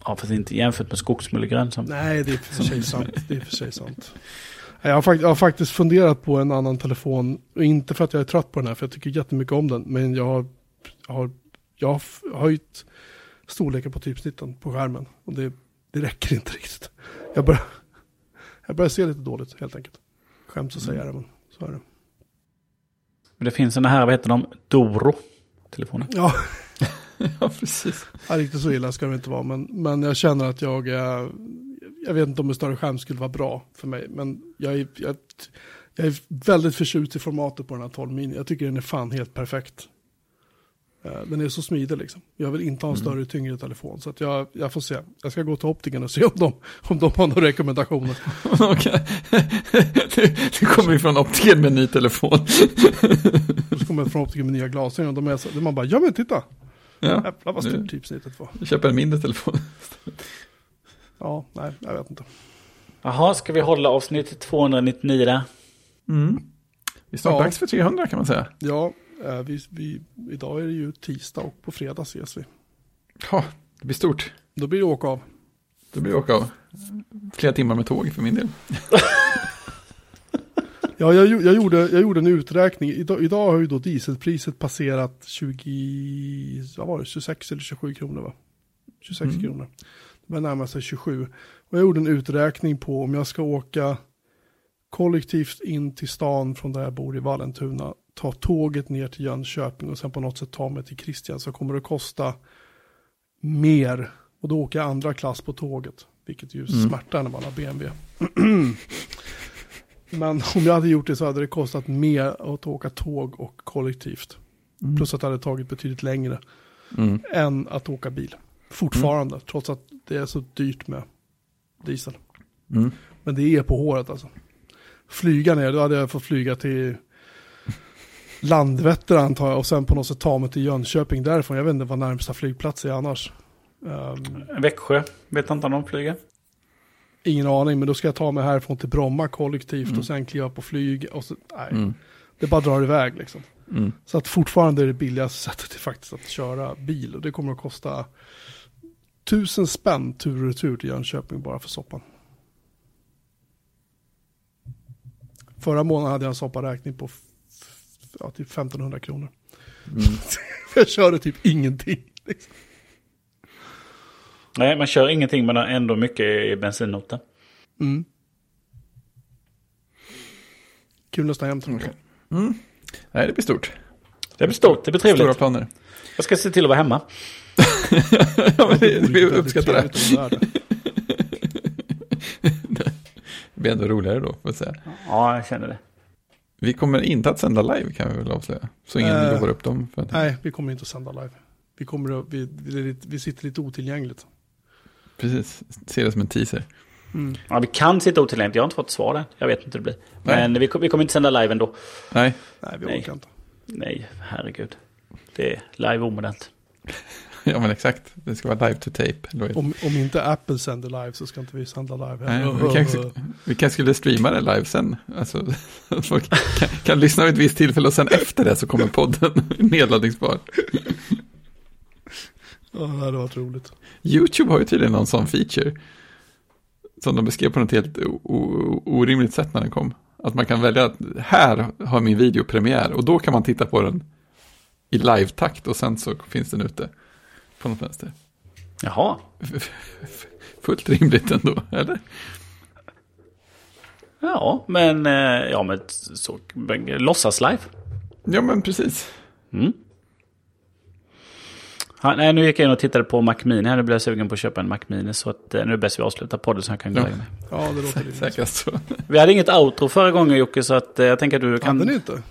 Ja, för det är inte jämfört med skogsmullegrön som... Nej, det är för sig sant. Det är för sig sant. Jag har, fakt- jag har faktiskt funderat på en annan telefon. Och inte för att jag är trött på den här, för jag tycker jättemycket om den. Men jag har, har, jag har höjt storleken på typsnitten på skärmen. Och det, det räcker inte riktigt. Jag börjar, jag börjar se lite dåligt helt enkelt. Skämt att säga det, men så är det. Det finns en här, vad heter de? Doro-telefoner. Ja. Ja, precis. Ja, riktigt så illa ska det inte vara. Men, men jag känner att jag... Eh, jag vet inte om en större skärm skulle vara bra för mig. Men jag är, jag, jag är väldigt förtjust i formatet på den här tolv mini. Jag tycker den är fan helt perfekt. Den är så smidig liksom. Jag vill inte ha en större mm. tyngre telefon. Så att jag, jag får se. Jag ska gå till optiken och se om de, om de har några rekommendationer. Okay. du, du kommer ju från optiken med en ny telefon. Du kommer från optiken med nya glasögon. De är så, man bara, ja men titta. Ja, jävlar vad stort typsnittet var. Jag köper en mindre telefon. Ja, nej, jag vet inte. Jaha, ska vi hålla avsnitt tvåhundranittionio där? Mm. Det är snart ja. dags för trehundra kan man säga. Ja, vi, vi, idag är det ju tisdag och på fredag ses vi. Ja, det blir stort. Då blir det åka av. Då blir det åka av. Flera timmar med tåg för min del. Ja, jag, jag, gjorde, jag gjorde en uträkning. Idag, idag har ju då dieselpriset passerat tjugo, vad var det, tjugosex eller tjugosju kronor va? tjugosex mm. kronor. Men närmast är tjugosju. Och jag gjorde en uträkning på om jag ska åka kollektivt in till stan från där jag bor i Vallentuna, ta tåget ner till Jönköping och sen på något sätt ta mig till Kristian, så kommer det kosta mer. Och då åker jag andra klass på tåget, vilket ju mm. smärtar när man har B M W. Men om jag hade gjort det så hade det kostat mer att åka tåg och kollektivt. Mm. Plus att det hade tagit betydligt längre mm. än att åka bil. Fortfarande, mm. trots att det är så dyrt med diesel. Mm. Men det är på håret alltså. Flyga ner, då hade jag fått flyga till Landvetter antar jag. Och sen på något sätt ta mig till Jönköping därifrån. Jag vet inte vad närmsta flygplats är annars. Um, Växjö, vet inte om de flyger? Ingen aning, men då ska jag ta mig härifrån till Bromma kollektivt mm. och sen kliva på flyg. Och så, nej, mm. det bara drar iväg liksom. Mm. Så att fortfarande är det billigaste sättet är faktiskt att köra bil. Och det kommer att kosta tusen spänn tur och retur till Jönköping bara för soppan. Förra månaden hade jag en sopparäkning på f- ja, typ femtonhundra kronor. Mm. Jag körde typ ingenting. Liksom. Nej, man kör ingenting men ändå mycket i bensinnotan. Mm. kul nästa hem tror jag. Mm. Nej, det blir stort. Det blir stort, det blir trevligt. Stora planer. Jag ska se till att vara hemma. Ja, men det, det blir uppskattat det. Det blir ändå roligare då, får jag säga. Ja, jag känner det. Vi kommer inte att sända live, kan vi väl avslöja. Så ingen äh, lovar upp dem. För att... Nej, vi kommer inte att sända live. Vi, kommer att, vi, vi, vi sitter lite otillgängligt. Precis, ser det som en teaser. Mm. Ja, vi kan sitta otillgängligt. Jag har inte fått svar där. Jag vet inte hur det blir. Men vi, vi kommer inte sända live ändå. Nej, nej vi orkar inte. Nej, herregud. Det är live omodernt. Ja, men exakt. Det ska vara live to tape. Om, om inte Apple sänder live så ska inte vi sända live. Nej, vi kanske vi kan skulle streama det live sen. Alltså, folk kan, kan lyssna vid ett visst tillfälle och sen efter det så kommer podden nedladdningsbar. Ja, det hade varit roligt. YouTube har ju tydligen någon sån feature som de beskrev på något helt o- o- orimligt sätt när den kom. Att man kan välja att här har min video premiär och då kan man titta på den i live-takt och sen så finns den ute på något vänster. Jaha. Fullt rimligt ändå, eller? Ja, men, ja, men så, låtsas live. Ja, men precis. Mm. Ja, nej, nu gick jag in och tittade på Mac Mini. Nu blev jag sugen på att köpa en Mac Mini. Så att, nu är det bäst vi avslutar podden så jag kan gå lägga mig. Ja, det låter säkert så. Vi hade inget outro förra gången, Jocke, så att, jag tänker att du kan... Hade ni inte?